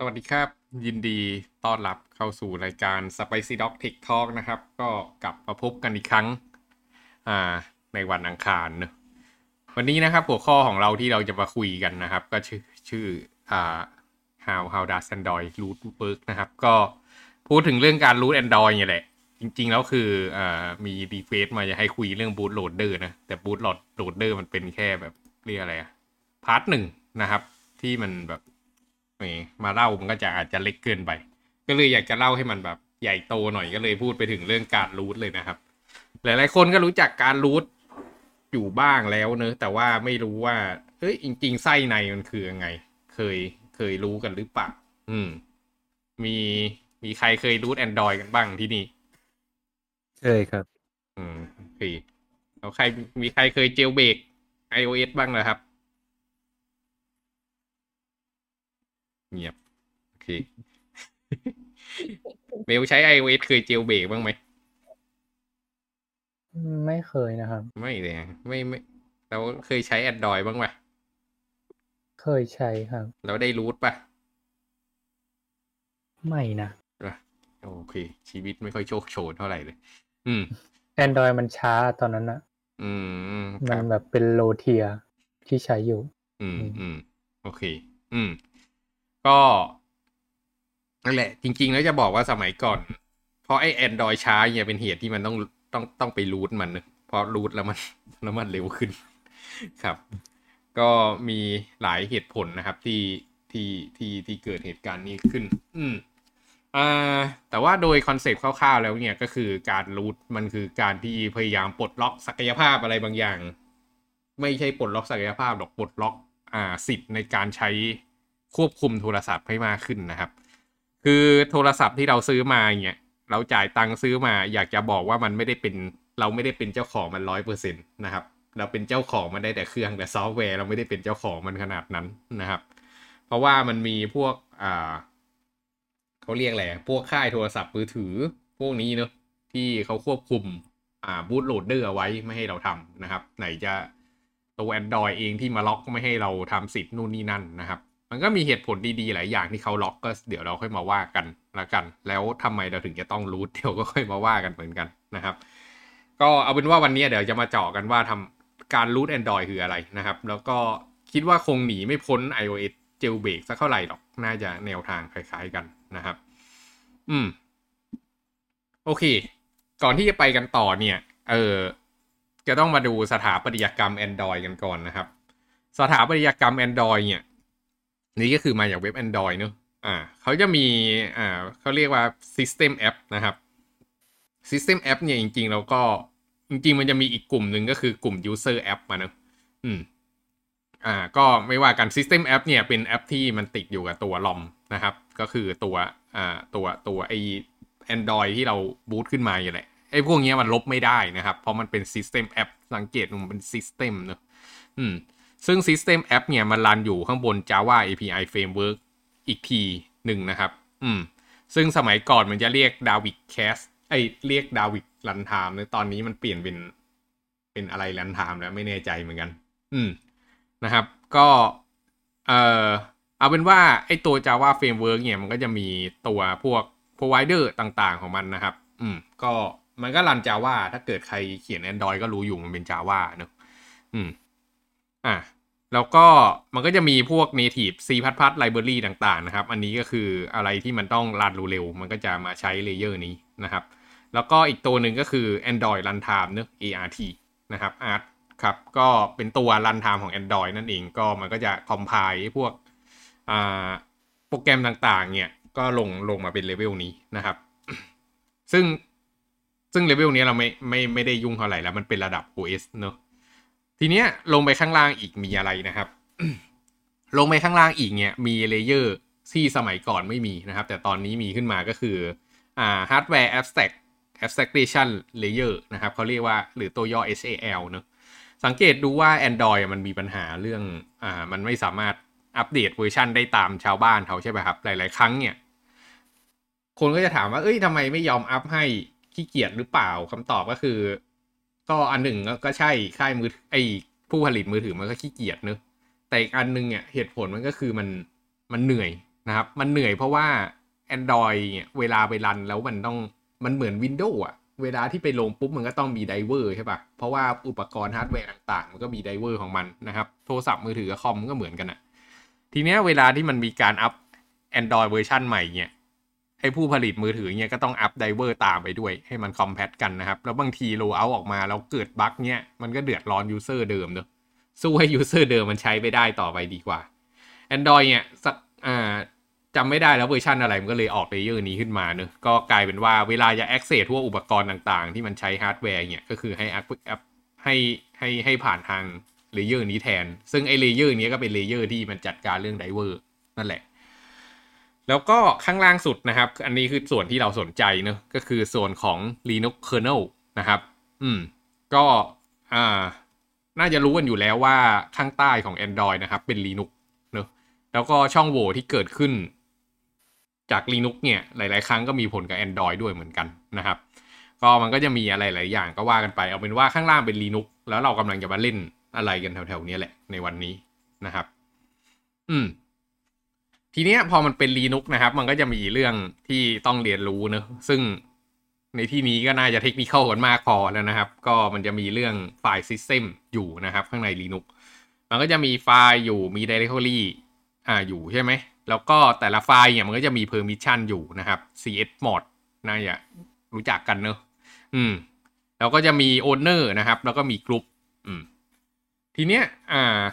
สวัสดีครับยินดีต้อนรับเข้าสู่รายการ Spicy Doc TikTok นะครับก็กลับมาพบกันอีกครั้งในวันอังคารนะวันนี้นะครับหัวข้อของเราที่เราจะมาคุยกันนะครับก็ชื่อhow does Android Root work นะครับก็พูดถึงเรื่องการ root Android เนี่ยแหละจริงๆแล้วคือมี request มาจะให้คุยเรื่อง bootloader นะแต่ bootloader มันเป็นแค่แบบเรียกอะไรพาร์ท1นะครับที่มันแบบมาเล่ามันก็จะอาจจะเล็กเกินไปก็เลยอยากจะเล่าให้มันแบบใหญ่โตหน่อยก็เลยพูดไปถึงเรื่องการรูทเลยนะครับหลายๆคนก็รู้จักการรูทอยู่บ้างแล้วเนอะแต่ว่าไม่รู้ว่าเฮ้ยจริงๆไส้ในมันคือยังไงเคยรู้กันหรือเปล่ามีใครเคยรูท Android กันบ้างที่นี่ใช่ครับเคยแล้วใครมีใครเคยเจลเบรก iOS บ้างเหรอครับเงียบโอเคเบลใช้ iOS เคยเจลเบรกบ้างไหมไม่เคยนะครับไม่เลยไม่เราเคยใช้ Android บ้างป่ะเคยใช้ครับแล้วได้รูทป่ะไม่นะโอเคชีวิตไม่ค่อยโชคโชนเท่าไหร่เลยAndroid มันช้าตอนนั้นนะมันแบบเป็นโลเทียที่ใช้อยู่โอเคก็นั่นแหละจริงๆแล้วจะบอกว่าสมัยก่อนเพราะไอ้ Android ช้าเนี่ยเป็นเหตุที่มันต้องไปรูทมันเพราะรูทแล้วมันเร็วขึ้นครับก็มีหลายเหตุผลนะครับที่เกิดเหตุการณ์นี้ขึ้นแต่ว่าโดยคอนเซปต์คร่าวๆแล้วเนี่ยก็คือการรูทมันคือการที่พยายามปลดล็อกศักยภาพอะไรบางอย่างไม่ใช่ปลดล็อกศักยภาพหรอกปลดล็อกสิทธิ์ในการใช้ควบคุมโทรศัพท์ให้มากขึ้นนะครับคือโทรศัพท์ที่เราซื้อมาเนี่ยเราจ่ายตังค์ซื้อมาอยากจะบอกว่ามันไม่ได้เป็นเราไม่ได้เป็นเจ้าของมัน 100% นะครับเราเป็นเจ้าของมันได้แต่เครื่องแต่ซอฟต์แวร์เราไม่ได้เป็นเจ้าของมันขนาดนั้นนะครับเพราะว่ามันมีพวกเขาเรียกอะไรพวกค่ายโทรศัพท์มือถือพวกนี้เนอะที่เขาควบคุมบูตโหลดเดอร์เอาไว้ไม่ให้เราทำนะครับไหนจะตัว Android เองที่มาล็อกไม่ให้เราทำสิทธิ์นู่นนี่นั่นนะครับมันก็มีเหตุผลดีๆหลายอย่างที่เขาล็อกก็เดี๋ยวเราค่อยมาว่ากันละกันแล้วทำไมเราถึงจะต้องรูทเดี๋ยวก็ค่อยมาว่ากันเหมือนกันนะครับก็เอาเป็นว่าวันนี้เดี๋ยวจะมาเจาะกันว่าทำการรูท Android คืออะไรนะครับแล้วก็คิดว่าคงหนีไม่พ้น iOS Jailbreak สักเท่าไหร่หรอกน่าจะแนวทางคล้ายๆกันนะครับโอเคก่อนที่จะไปกันต่อเนี่ยจะต้องมาดูสถาปัตยกรรม Android กันก่อนนะครับสถาปัตยกรรม Android เนี่ยนี่ก็คือมาจากเว็บ Android เนอะเขาจะมีเขาเรียกว่า System App นะครับ System App เนี่ยจริงๆแล้วก็จริงๆมันจะมีอีกกลุ่มหนึ่งก็คือกลุ่ม User App มาเนอะก็ไม่ว่ากัน System App เนี่ยเป็นแอปที่มันติดอยู่กับตัว ROM นะครับก็คือตัวไอ้ Android ที่เราบูตขึ้นมาอยู่แหละไอ้พวกนี้มันลบไม่ได้นะครับเพราะมันเป็น System App สังเกตมันเป็น System เนอะซึ่ง System App เนี่ยมันรันอยู่ข้างบน Java API Framework อีกทีหนึ่งนะครับซึ่งสมัยก่อนมันจะเรียก Darwin Cast เรียก Darwin Run Time นะตอนนี้มันเปลี่ยนเป็นอะไร Run Time แล้วไม่แน่ใจเหมือนกันนะครับก็เอาเป็นว่าไอ้ตัว Java Framework เนี่ยมันก็จะมีตัวพวก Provider ต่างๆของมันนะครับก็มันก็รัน Java ถ้าเกิดใครเขียน Android ก็รู้อยู่มันเป็น Java เนอะแล้วก็มันก็จะมีพวก native C++ library ต่างๆนะครับอันนี้ก็คืออะไรที่มันต้องรันเร็วๆมันก็จะมาใช้เลเยอร์นี้นะครับแล้วก็อีกตัวหนึ่งก็คือ Android Runtime เนอะ ART นะครับ ART ครับก็เป็นตัว Runtime ของ Android นั่นเองก็มันก็จะ compile พวกโปรแกรมต่างๆเนี่ยก็ลงมาเป็นเลเวลนี้นะครับซึ่งเลเวลนี้เราไม่ได้ยุ่งเท่าไหร่แล้วมันเป็นระดับ OS เนอะทีเนี้ยลงไปข้างล่างอีกมีอะไรนะครับ ลงไปข้างล่างอีกเนี่ยมีเลเยอร์ที่สมัยก่อนไม่มีนะครับแต่ตอนนี้มีขึ้นมาก็คือฮาร์ดแวร์ abstraction layer นะครับเขาเรียกว่าหรือตัวย่อ HAL เนอะสังเกตดูว่า Android มันมีปัญหาเรื่องมันไม่สามารถอัปเดตเวอร์ชันได้ตามชาวบ้านเขาใช่ไหมครับหลายๆครั้งเนี่ยคนก็จะถามว่าเอ้ยทำไมไม่ยอมอัปให้ขี้เกียจหรือเปล่าคำตอบก็คือก็อันหนึ่งก็ใช่ค่ายมือไอ้ผู้ผลิตมือถือมันก็ขี้เกียจเนอะแต่อีกอันนึงเนี่ยเหตุผลมันก็คือมันเหนื่อย นะครับมันเหนื่อยเพราะว่า Android เนี่ยเวลาไปรันแล้วมันเหมือน Windows อ่ะเวลาที่ไปลงปุ๊บมันก็ต้องมีไดเวอร์ใช่ป่ะเพราะว่าอุปกรณ์ฮาร์ดแวร์ต่างๆมันก็มีไดเวอร์ของมันนะครับโทรศัพท์มือถือกับคอมก็เหมือนกันอ่ะทีเนี้ยเวลาที่มันมีการอัพ Android เวอร์ชั่นใหม่เนี่ยไอ้ผู้ผลิตมือถือเนี่ยก็ต้องอัพไดเวอร์ตามไปด้วยให้มันคอมแพทกันนะครับแล้วบางทีโรลเอาท์ออกมาแล้วเกิดบั๊กเนี่ยมันก็เดือดร้อนยูเซอร์เดิมเนอะสู้ให้ยูเซอร์เดิมมันใช้ไปได้ต่อไปดีกว่า Android เนี่ยจำไม่ได้แล้วเวอร์ชันอะไรมันก็เลยออกเลเยอร์นี้ขึ้นมาเนอะก็กลายเป็นว่าเวลาจะแอคเซสทั่วอุปกรณ์ต่างๆที่มันใช้ฮาร์ดแวร์เนี่ยก็คือให้ผ่านทางเลเยอร์นี้แทนซึ่งไอ้เลเยอร์นี้ก็เป็นเลเยอร์ที่มันจัดการเรื่องไดเวอร์นั่นแหละแล้วก็ข้างล่างสุดนะครับอันนี้คือส่วนที่เราสนใจเนอะก็คือส่วนของ Linux Kernel นะครับก็น่าจะรู้กันอยู่แล้วว่าข้างใต้ของ Android นะครับเป็น Linux เนอะแล้วก็ช่องโหว่ที่เกิดขึ้นจาก Linux เนี่ยหลายๆครั้งก็มีผลกับ Android ด้วยเหมือนกันนะครับก็มันก็จะมีอะไรหลายอย่างก็ว่ากันไปเอาเป็นว่าข้างล่างเป็น Linux แล้วเรากำลังจะมาเล่นอะไรกันแถวๆนี้แหละในวันนี้นะครับทีเนี้ยพอมันเป็น Linux นะครับมันก็จะมีเรื่องที่ต้องเรียนรู้เนอะซึ่งในที่นี้ก็น่าจะเทคนิคกันมากพอแล้วนะครับก็มันจะมีเรื่องไฟล์ System อยู่นะครับข้างใน Linux มันก็จะมีไฟล์อยู่มี Directory อยู่ใช่ไหมแล้วก็แต่ละไฟล์เนี่ยมันก็จะมี Permission อยู่นะครับ chmod น่าจะรู้จักกันเนอะแล้วก็จะมี Owner นะครับแล้วก็มี Group ทีเนี้ย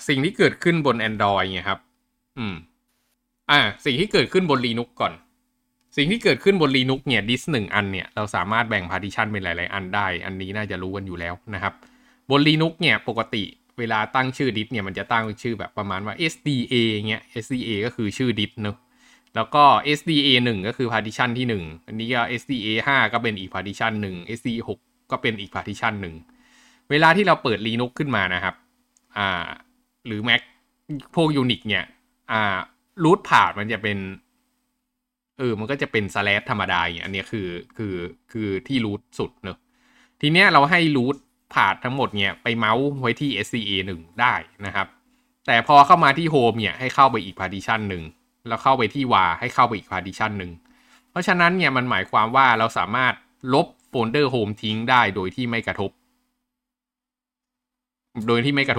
สิ่งที่เกิดขึ้นบน Android เนี่ยครับสิ่งที่เกิดขึ้นบน Linux ก่อนสิ่งที่เกิดขึ้นบน Linux เนี่ยดิสก์1อันเนี่ยเราสามารถแบ่ง partition เป็นหลายๆอันได้อันนี้น่าจะรู้กันอยู่แล้วนะครับบน Linux เนี่ยปกติเวลาตั้งชื่อดิสก์เนี่ยมันจะตั้งชื่อแบบประมาณว่า XDA เงี้ย XDA ก็คือชื่อดิสก์เนอะแล้วก็ XDA 1ก็คือ partition ที่1อันนี้ก็ XDA 5ก็เป็นอีก partition 1 XDA 6ก็เป็นอีก partition 1เวลาที่เราเปิด Linux ขึ้นมานะครับหรือ Mac พวก Unix เนี่ยroot path มันจะเป็นมันก็จะเป็น slash ธรรมดาอย่างเงี้ยอันนี้คือที่ root สุดเนอะทีเนี้ยเราให้ root path ทั้งหมดเนี่ยไปเมาส์ไว้ที่ SCA 1ได้นะครับแต่พอเข้ามาที่ home เนี่ยให้เข้าไปอีก partition 1แล้วเข้าไปที่ var ให้เข้าไปอีก partition 1เพราะฉะนั้นเนี่ยมันหมายความว่าเราสามารถลบโฟลเดอร์ home ทิ้งได้โดยที่ไม่กระท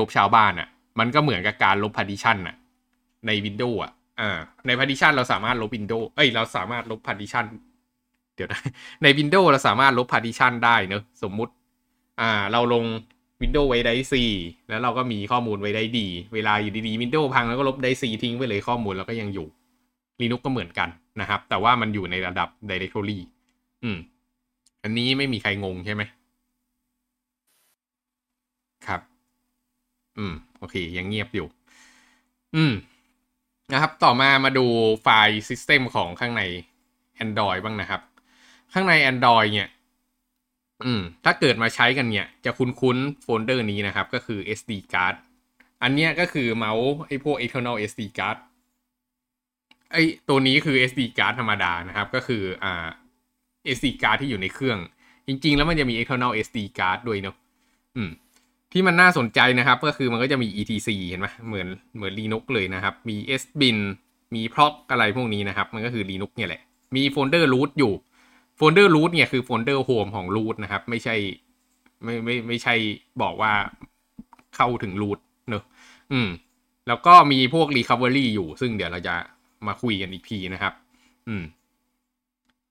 บชาวบ้านอ่ะมันก็เหมือนกับการลบ partition อ่ะใน Windows ใน partition เราสามารถลบ Windows เราสามารถลบ partition เดี๋ยวนะใน Windows เราสามารถลบ partition ได้เนอะสมมุติเราลง Windows ไว้ไดรฟ์Cแล้วเราก็มีข้อมูลไว้ไดรฟ์Dเวลาอยู่ดีๆ Windows พังแล้วก็ลบไดรฟ์Cทิ้งไปเลยข้อมูลเราก็ยังอยู่ Linux ก็เหมือนกันนะครับแต่ว่ามันอยู่ในระดับ Directory อันนี้ไม่มีใครงงใช่ไหมครับโอเคยังเงียบอยู่นะครับต่อมาดูไฟล์ system ของข้างใน Android บ้างนะครับข้างใน Android เนี่ยถ้าเกิดมาใช้กันเนี่ยจะคุ้นๆโฟลเดอร์นี้นะครับก็คือ SD card อันเนี้ยก็คือเมาส์ไอ้พวก external SD card ไอ้ตัวนี้คือ SD card ธรรมดานะครับก็คือSD card ที่อยู่ในเครื่องจริงๆแล้วมันจะมี external SD card ด้วยเนาะที่มันน่าสนใจนะครับก็คือมันก็จะมี etc เห็นไหมเหมือน Linux เลยนะครับมี sbin มี proc อะไรพวกนี้นะครับมันก็คือ Linux เนี่ยแหละมีโฟลเดอร์ root อยู่โฟลเดอร์ root เนี่ยคือโฟลเดอร์ home ของ root นะครับไม่ใช่ไม่ใช่บอกว่าเข้าถึง root เนอะแล้วก็มีพวก recovery อยู่ซึ่งเดี๋ยวเราจะมาคุยกันอีกทีนะครับ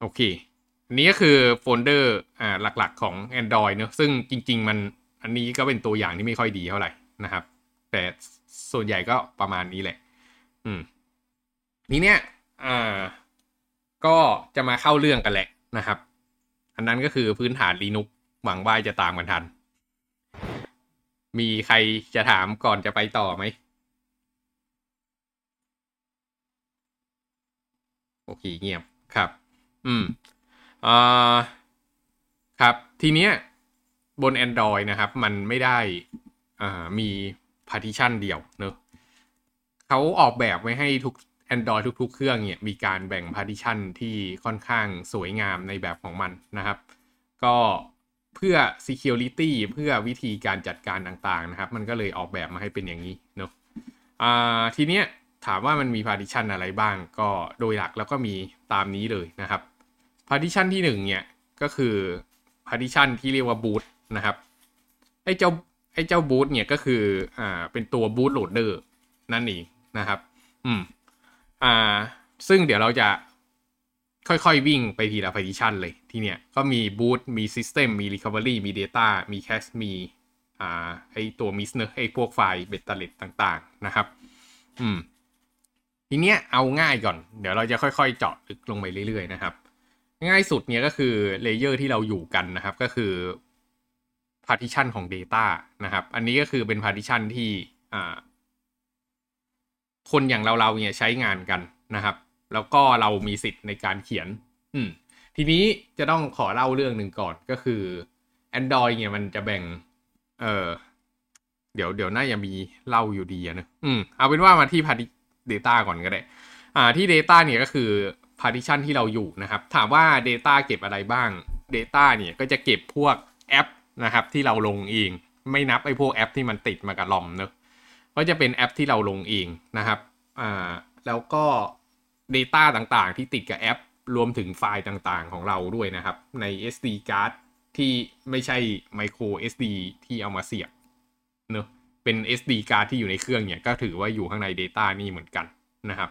โอเคอันนี้ก็คือโฟลเดอร์หลักๆของ Android เนอะซึ่งจริงๆมันอันนี้ก็เป็นตัวอย่างที่ไม่ค่อยดีเท่าไหร่นะครับแต่ส่วนใหญ่ก็ประมาณนี้แหละนี่เนี่ยก็จะมาเข้าเรื่องกันแหละนะครับอันนั้นก็คือพื้นฐาน Linux หวังว่าจะตามกันทันมีใครจะถามก่อนจะไปต่อไหมโอเคเงียบครับครับทีเนี้ยบน Android นะครับมันไม่ได้มี partition เดียวเนอะเขาออกแบบไว้ให้ทุก Android ทุกๆเครื่องเนี่ยมีการแบ่ง partition ที่ค่อนข้างสวยงามในแบบของมันนะครับก็เพื่อ security เพื่อวิธีการจัดการต่างๆนะครับมันก็เลยออกแบบมาให้เป็นอย่างนี้เนอะทีเนี้ย ถามว่ามันมี partition อะไรบ้างก็โดยหลักแล้วก็มีตามนี้เลยนะครับ partition ที่1เนี่ยก็คือ partition ที่เรียกว่า boot นะครับไอ้เจ้า boot เนี่ยก็คือเป็นตัว boot loader นั่นเองนะครับซึ่งเดี๋ยวเราจะค่อยๆวิ่งไปทีละ partition เลยทีเนี้ยก็มี boot มี system มี recovery มี data มี cache มีไอ้ตัว miss นะไอ้พวกไฟล์ betalet ต่างๆนะครับทีเนี้ยเอาง่ายก่อนเดี๋ยวเราจะค่อยๆเจาะลึกลงไปเรื่อยๆนะครับง่ายสุดเนี่ยก็คือเลเยอร์ที่เราอยู่กันนะครับก็คือ partition ของ data นะครับอันนี้ก็คือเป็น partition ที่คนอย่างเราๆเนี่ยใช้งานกันนะครับแล้วก็เรามีสิทธิ์ในการเขียนทีนี้จะต้องขอเล่าเรื่องหนึ่งก่อนก็คือ Android เนี่ยมันจะแบ่งเดี๋ยวน่าจะมีเล่าอยู่ดีนะเอาเป็นว่ามาที่ data ก่อนก็ได้ที่ data เนี่ยก็คือ partition ที่เราอยู่นะครับถามว่า data เก็บอะไรบ้าง data เนี่ยก็จะเก็บพวกแอปนะครับที่เราลงเองไม่นับไอ้พวกแอปที่มันติดมากับลอมเนอะก็จะเป็นแอปที่เราลงเองนะครับแล้วก็ data ต่างๆที่ติดกับแอปรวมถึงไฟล์ต่างๆของเราด้วยนะครับใน SD card ที่ไม่ใช่ micro SD ที่เอามาเสียบเนอะเป็น SD card ที่อยู่ในเครื่องเนี่ยก็ถือว่าอยู่ข้างใน data นี่เหมือนกันนะครับ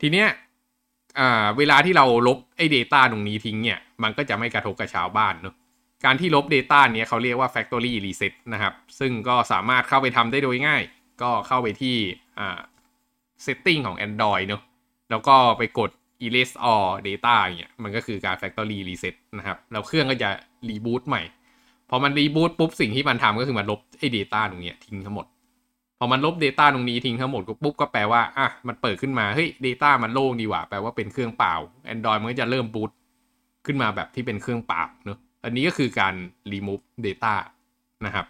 ทีเนี้ยเวลาที่เราลบไอ้ data ตรงนี้ทิ้งเนี่ยมันก็จะไม่กระทบกับชาวบ้านเนอะการที่ลบ data เนี้ยเขาเรียกว่า factory reset นะครับซึ่งก็สามารถเข้าไปทำได้โดยง่ายก็เข้าไปที่setting ของ Android เนอะแล้วก็ไปกด erase all data เนี่ยมันก็คือการ factory reset นะครับแล้วเครื่องก็จะ reboot ใหม่พอมันรีบูตปุ๊บสิ่งที่มันทำก็คือมันลบไอ้ data ตรงนี้ทิ้งทั้งหมดพอมันลบ data ตรงนี้ทิ้งทั้งหมดปุ๊บก็แปลว่ามันเปิดขึ้นมาเฮ้ย data มันโล่งดีว่าแปลว่าเป็นเครื่องเปล่า Android มันก็จะเริ่มบูตขึ้นมาแบบที่เป็นเครื่องเปล่าเนอะอันนี้ก็คือการ remove data นะครับ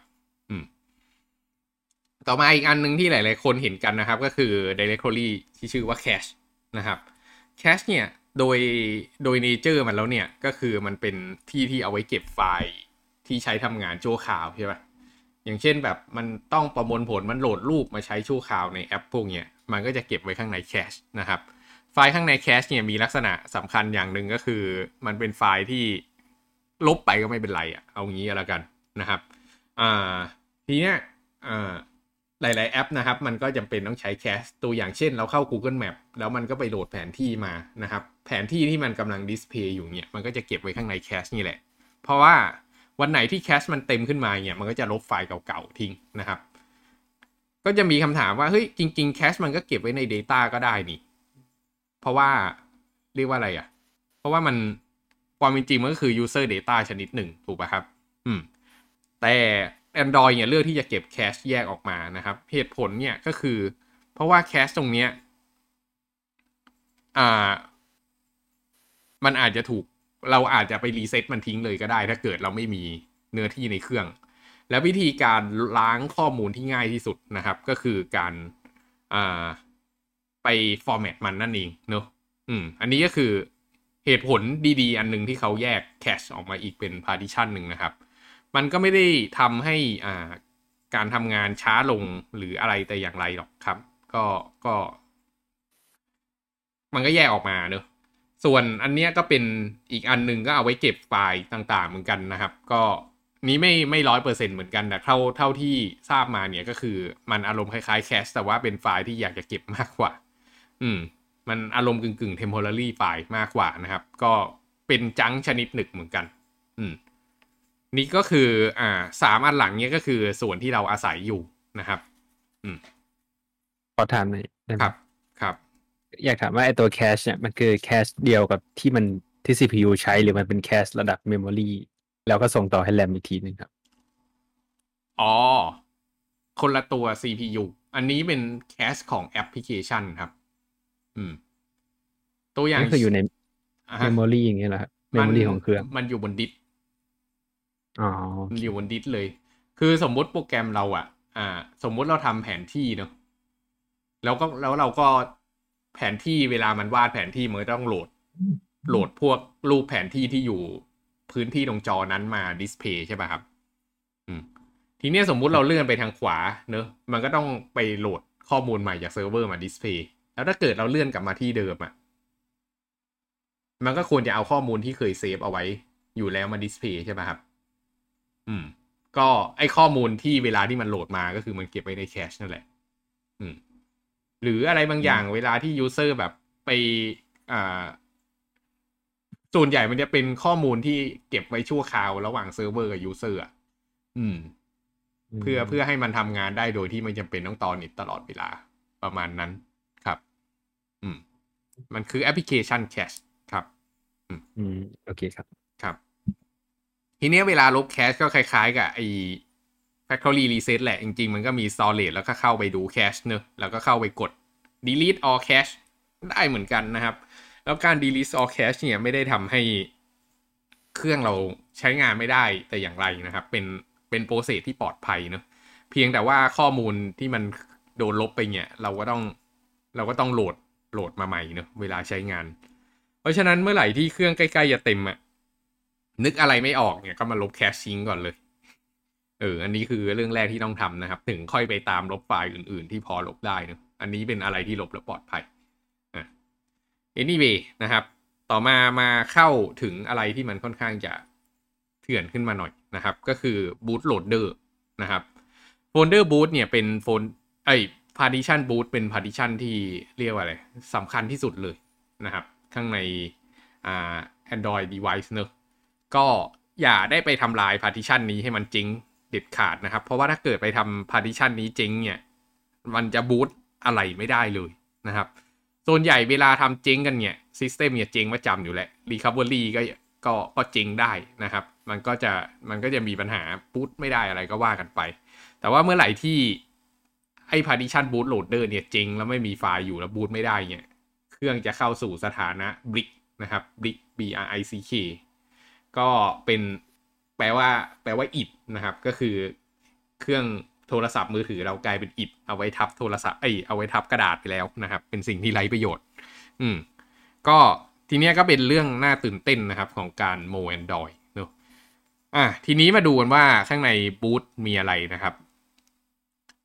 ต่อมาอีกอันนึงที่หลายๆคนเห็นกันนะครับก็คือ directory ที่ชื่อว่า cache นะครับ cache เนี่ยโดย nature มันแล้วเนี่ยก็คือมันเป็นที่ที่เอาไว้เก็บไฟล์ที่ใช้ทำงานชั่วคราวใช่ป่ะอย่างเช่นแบบมันต้องประมวลผลมันโหลดรูปมาใช้ชั่วคราวในแอปพวกเนี้ยมันก็จะเก็บไว้ข้างในแคชนะครับไฟล์ข้างในแคชเนี่ยมีลักษณะสำคัญอย่างหนึ่งก็คือมันเป็นไฟล์ที่ลบไปก็ไม่เป็นไรอ่ะเอางี้แล้วกันนะครับทีเนี้ยหลายๆแอปนะครับมันก็จำเป็นต้องใช้แคชตัวอย่างเช่นเราเข้า Google Map แล้วมันก็ไปโหลดแผนที่มานะครับแผนที่ที่มันกำลังดิสเพย์อยู่เนี่ยมันก็จะเก็บไว้ข้างในแคชนี่แหละเพราะว่าวันไหนที่แคชมันเต็มขึ้นมาเนี่ยมันก็จะลบไฟล์เก่าๆทิ้งนะครับก็จะมีคำถามว่าเฮ้ยจริงๆแคชมันก็เก็บไว้ใน data ก็ได้นี่เพราะว่าเรียกว่าอะไรอ่ะเพราะว่ามันความจริงมันก็คือ user data ชนิดหนึ่งถูกป่ะครับแต่ Android เนี่ยเลือกที่จะเก็บแคชแยกออกมานะครับเหตุผลเนี่ยก็คือเพราะว่าแคชตรงเนี้ยมันอาจจะถูกเราอาจจะไปรีเซ็ตมันทิ้งเลยก็ได้ถ้าเกิดเราไม่มีเนื้อที่ในเครื่องและวิธีการล้างข้อมูลที่ง่ายที่สุดนะครับก็คือการไปฟอร์แมตมันนั่นเองเนอะอันนี้ก็คือเหตุผลดีๆอันนึงที่เขาแยกแคชออกมาอีกเป็น partition นึงนะครับมันก็ไม่ได้ทำให้การทำงานช้าลงหรืออะไรแต่อย่างไรหรอกครับก็มันก็แยกออกมาเนอะส่วนอันเนี้ยก็เป็นอีกอันนึงก็เอาไว้เก็บไฟล์ต่างๆเหมือนกันนะครับก็นี้ไม่ 100% เหมือนกันนะเท่าที่ทราบมาเนี่ยก็คือมันอารมณ์คล้ายๆแคชแต่ว่าเป็นไฟล์ที่อยากจะเก็บมากกว่ามันอารมณ์กึ่งๆ temporary ไฟล์มากกว่านะครับก็เป็นจังชนิดหนึ่งเหมือนกันนี่ก็คือ3อันหลังเนี้ยก็คือส่วนที่เราอาศัยอยู่นะครับขอถามหน่อยครับครับอยากถามว่าไอตัวแคชเนี่ยมันคือแคชเดียวกับที่มันที่ CPU ใช้หรือมันเป็นแคชระดับเมมโมรีแล้วก็ส่งต่อให้แรมอีกทีนึงครับอ๋อคนละตัว CPU อันนี้เป็นแคชของแอปพลิเคชันครับตัวอย่างคืออยู่ในเมมโมรีอย่างเงี้ยเหรอครับเมมโมรีของเครื่องมันอยู่บนดิสก์มันอยู่บนดิสก์เลยคือสมมติโปรแกรมเราสมมติเราทำแผนที่เนาะแล้วเราก็แผนที่เวลามันวาดแผนที่มันต้องโหลดพวกรูปแผนที่ที่อยู่พื้นที่ตรงจอนั้นมาดิสเพย์ใช่ป่ะครับทีนี้สมมุติเราเลื่อนไปทางขวาเนอะมันก็ต้องไปโหลด ข้อมูลใหม่จากเซิร์ฟเวอร์มาดิสเพลย์แล้วถ้าเกิดเราเลื่อนกลับมาที่เดิมอ่ะมันก็ควรจะเอาข้อมูลที่เคยเซฟเอาไว้อยู่แล้วมาดิสเพลย์ใช่ไหมครับก็ไอ้ข้อมูลที่เวลาที่มันโหลดมาก็คือมันเก็บไว้ในแคชนั่นแหละหรืออะไรบางอย่างเวลาที่ยูเซอร์แบบไปส่วนใหญ่มันจะเป็นข้อมูลที่เก็บไว้ชั่วคราวระหว่างเซิร์ฟเวอร์กับยูเซอร์เพื่อให้มันทำงานได้โดยที่ไม่จำเป็นต้องต่อเน็ตตลอดเวลาประมาณนั้นครับมันคือแอปพลิเคชันแคชครับโอเคครับครับทีนี้เวลาลบแคชก็คล้ายๆกับไอ้ factory reset แหละจริงๆมันก็มี storage แล้วก็เข้าไปดูแคชเนอะแล้วก็เข้าไปกด delete all cache ได้เหมือนกันนะครับแล้วการ delete all cache เนี่ยไม่ได้ทำให้เครื่องเราใช้งานไม่ได้แต่อย่างไรนะครับเป็นโปรเซสที่ปลอดภัยเนอะเพียงแต่ว่าข้อมูลที่มันโดนลบไปเนี่ยเราก็ต้องโหลดมาใหม่เนอะเวลาใช้งานเพราะฉะนั้นเมื่อไหร่ที่เครื่องใกล้ๆจะเต็มอะนึกอะไรไม่ออกเนี่ยก็มาลบแคชทิ้งก่อนเลยอันนี้คือเรื่องแรกที่ต้องทำนะครับถึงค่อยไปตามลบไฟล์อื่นๆที่พอลบได้เนอะอันนี้เป็นอะไรที่ลบแล้วปลอดภัยanyway นะครับต่อมาเข้าถึงอะไรที่มันค่อนข้างจะเถื่อนขึ้นมาหน่อยนะครับก็คือ boot loader นะครับโฟลเดอร์ boot เนี่ยเป็นpartition boot เป็น partition ที่เรียกว่าอะไรสำคัญที่สุดเลยนะครับข้างในAndroid device เนอะก็อย่าได้ไปทำลาย partition นี้ให้มันจริงเด็ดขาดนะครับเพราะว่าถ้าเกิดไปทำ partition นี้จริงเนี่ยมันจะ boot อะไรไม่ได้เลยนะครับส่วนใหญ่เวลาทำเจ๊งกันเนี่ยซิสเต็มเนี่ยเจ๊งประจำอยู่แล้ว recovery ก็เจ๊งได้นะครับมันก็จะมีปัญหา boot ไม่ได้อะไรก็ว่ากันไปแต่ว่าเมื่อไหร่ที่ไอ้ partition boot loader เนี่ยเจ๊งแล้วไม่มีไฟล์อยู่แล้ว boot ไม่ได้เนี่ยเครื่องจะเข้าสู่สถานะ brick นะครับ brick brick ก็เป็นแปลว่าอิฐนะครับก็คือเครื่องโทรศัพท์มือถือเรากลายเป็นอิฐเอาไว้ทับโทรศัพท์เอาไว้ทับกระดาษไปแล้วนะครับเป็นสิ่งที่ไร้ประโยชน์ก็ทีนี้ก็เป็นเรื่องน่าตื่นเต้นนะครับของการโม Android เนอะทีนี้มาดูกันว่าข้างในบูทมีอะไรนะครับ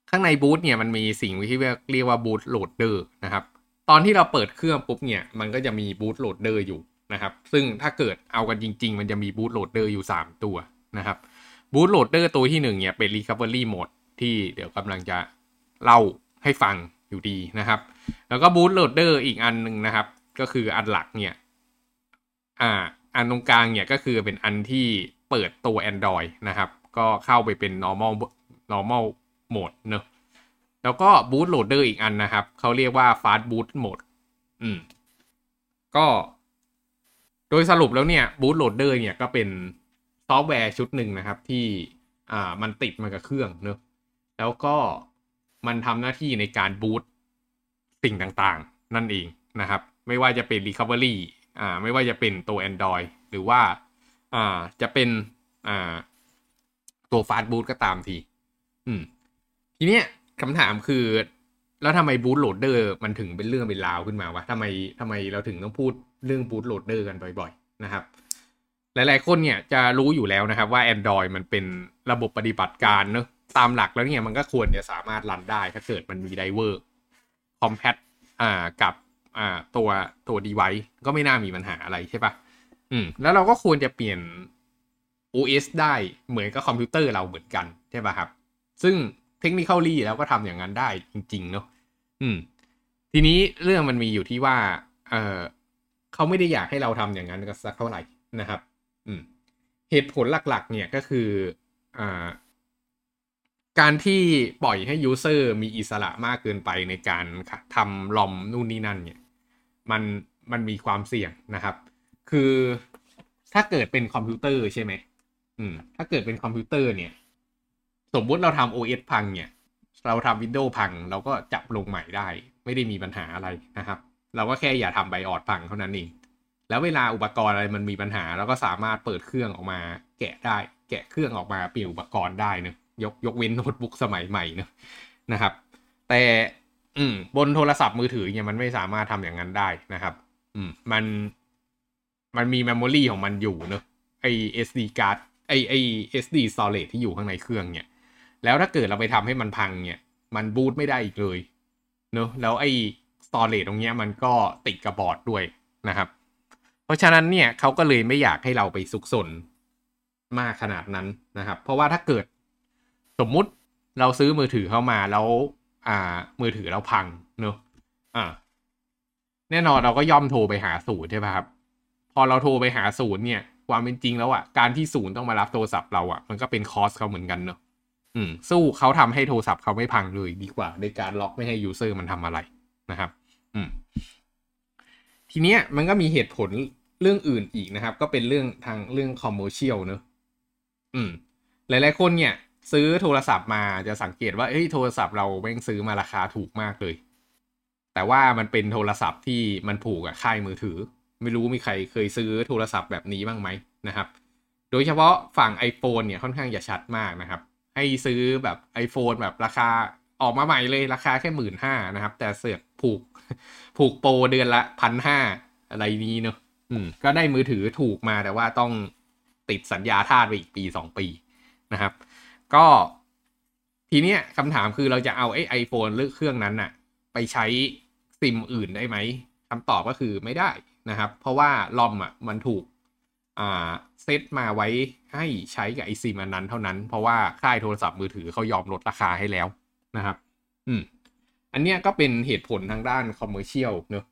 ข้างในบูทเนี่ยมันมีสิ่งที่เรียกว่าบูทโหลดเดอร์นะครับตอนที่เราเปิดเครื่องปุ๊บเนี่ยมันก็จะมีบูทโหลดเดอร์อยู่นะครับซึ่งถ้าเกิดเอากันจริงๆมันจะมีบูทโหลดเดอร์อยู่3ตัวนะครับบูทโหลดเดอร์ตัวที่1เนี่ยเป็น recovery modeที่เดี๋ยวกำลังจะเล่าให้ฟังอยู่ดีนะครับแล้วก็บูทโหลดเดอร์อีกอันนึงนะครับก็คืออันหลักเนี่ยอันตรงกลางเนี่ยก็คือเป็นอันที่เปิดตัว Android นะครับก็เข้าไปเป็น normal mode เนอะแล้วก็บูทโหลดเดอร์อีกอันนะครับเขาเรียกว่า fast boot mode ก็โดยสรุปแล้วเนี่ยบูทโหลดเดอร์เนี่ยก็เป็นซอฟต์แวร์ชุดหนึ่งนะครับที่มันติดมากับเครื่องเนอะแล้วก็มันทำหน้าที่ในการบูตสิ่งต่างๆนั่นเองนะครับไม่ว่าจะเป็น recovery ไม่ว่าจะเป็นตัว Android หรือว่าจะเป็นตัว fast boot ก็ตามทีทีเนี้ยคำถามคือแล้วทำไม boot loader มันถึงเป็นเรื่องเป็นราวขึ้นมาวะทำไมเราถึงต้องพูดเรื่อง boot loader กันบ่อยๆนะครับหลายๆคนเนี่ยจะรู้อยู่แล้วนะครับว่า Android มันเป็นระบบปฏิบัติการเนอะตามหลักแล้วเนี่ยมันก็ควรจะสามารถรันได้ถ้าเกิดมันมีไดเวอร์คอมแพตกับตัว device ก็ไม่น่ามีปัญหาอะไรใช่ปะแล้วเราก็ควรจะเปลี่ยน OS ได้เหมือนกับคอมพิวเตอร์เราเหมือนกันใช่ปะครับซึ่ง technically แล้วก็ทำอย่างนั้นได้จริงๆเนาะทีนี้เรื่องมันมีอยู่ที่ว่าเขาไม่ได้อยากให้เราทำอย่างนั้นก็สักเท่าไหร่นะครับเหตุผลหลักๆเนี่ยก็คือการที่ปล่อยให้ยูเซอร์มีอิสระมากเกินไปในการทำลอมนู่นนี่นั่นเนี่ยมันมีความเสี่ยงนะครับคือถ้าเกิดเป็นคอมพิวเตอร์ใช่ไหมถ้าเกิดเป็นคอมพิวเตอร์เนี่ยสมมติเราทำ OS พังเนี่ยเราทำ Windows พังเราก็จับลงใหม่ได้ไม่ได้มีปัญหาอะไรนะครับเราก็แค่อย่าทำ BIOS พังเท่านั้นเองแล้วเวลาอุปกรณ์อะไรมันมีปัญหาเราก็สามารถเปิดเครื่องออกมาแกะได้แกะเครื่องออกมาเปลี่ยนอุปกรณ์ได้นะยกเว้นโน้ตบุ๊กสมัยใหม่เนอะนะครับแต่บนโทรศัพท์มือถือเนี่ยมันไม่สามารถทำอย่างนั้นได้นะครับมันมีเมมโมรีของมันอยู่เนอะไอ SD card ไอ SD storage ที่อยู่ข้างในเครื่องเนี่ยแล้วถ้าเกิดเราไปทำให้มันพังเนี่ยมันบูตไม่ได้อีกเลย เนอะแล้วไอ้ storage ตรงเนี้ยมันก็ติดกับบอร์ดด้วยนะครับเพราะฉะนั้นเนี่ยเขาก็เลยไม่อยากให้เราไปซุกซนมากขนาดนั้นนะครับเพราะว่าถ้าเกิดสมมุติเราซื้อมือถือเข้ามาแล้วมือถือเราพังเนอะแน่นอนเราก็ย่อมโทรไปหาศูนย์ใช่ป่ะครับพอเราโทรไปหาศูนย์เนี่ยความเป็นจริงแล้วอ่ะการที่ศูนย์ต้องมารับโทรศัพท์เราอ่ะมันก็เป็นคอสเขาเหมือนกันเนอะสู้เขาทำให้โทรศัพท์เขาไม่พังเลยดีกว่าโดยการล็อกไม่ให้ยูเซอร์มันทำอะไรนะครับทีเนี้ยมันก็มีเหตุผลเรื่องอื่นอีกนะครับก็เป็นเรื่องทางเรื่องคอมเมอร์เชียลเนอะหลายๆคนเนี่ยซื้อโทรศัพท์มาจะสังเกตว่าเฮ้ยโทรศัพท์เราแม่งซื้อมาราคาถูกมากเลยแต่ว่ามันเป็นโทรศัพท์ที่มันผูกกับค่ายมือถือไม่รู้มีใครเคยซื้อโทรศัพท์แบบนี้บ้างไหมนะครับโดยเฉพาะฝั่ง iPhone เนี่ยค่อนข้างจะชัดมากนะครับให้ซื้อแบบ iPhone แบบราคาออกมาใหม่เลยราคาแค่ 15,000 นะครับแต่เสือกผูกโปรเดือนละ 1,500 อะไรนี้เนอะก็ได้มือถือถูกมาแต่ว่าต้องติดสัญญาทาสไปอีกปี2ปีนะครับก็ทีเนี้ยคำถามคือเราจะเอาไอโฟนหรือเครื่องนั้นน่ะไปใช้ซิมอื่นได้ไหมคำตอบก็คือไม่ได้นะครับเพราะว่าลอมอ่ะมันถูกเซตมาไว้ให้ใช้กับไอซิมอันนั้นเท่านั้นเพราะว่าค่ายโทรศัพท์มือถือเขายอมลดราคาให้แล้วนะครับอันเนี้ยก็เป็นเหตุผลทางด้านคอมเมอร์เชียลเนอะ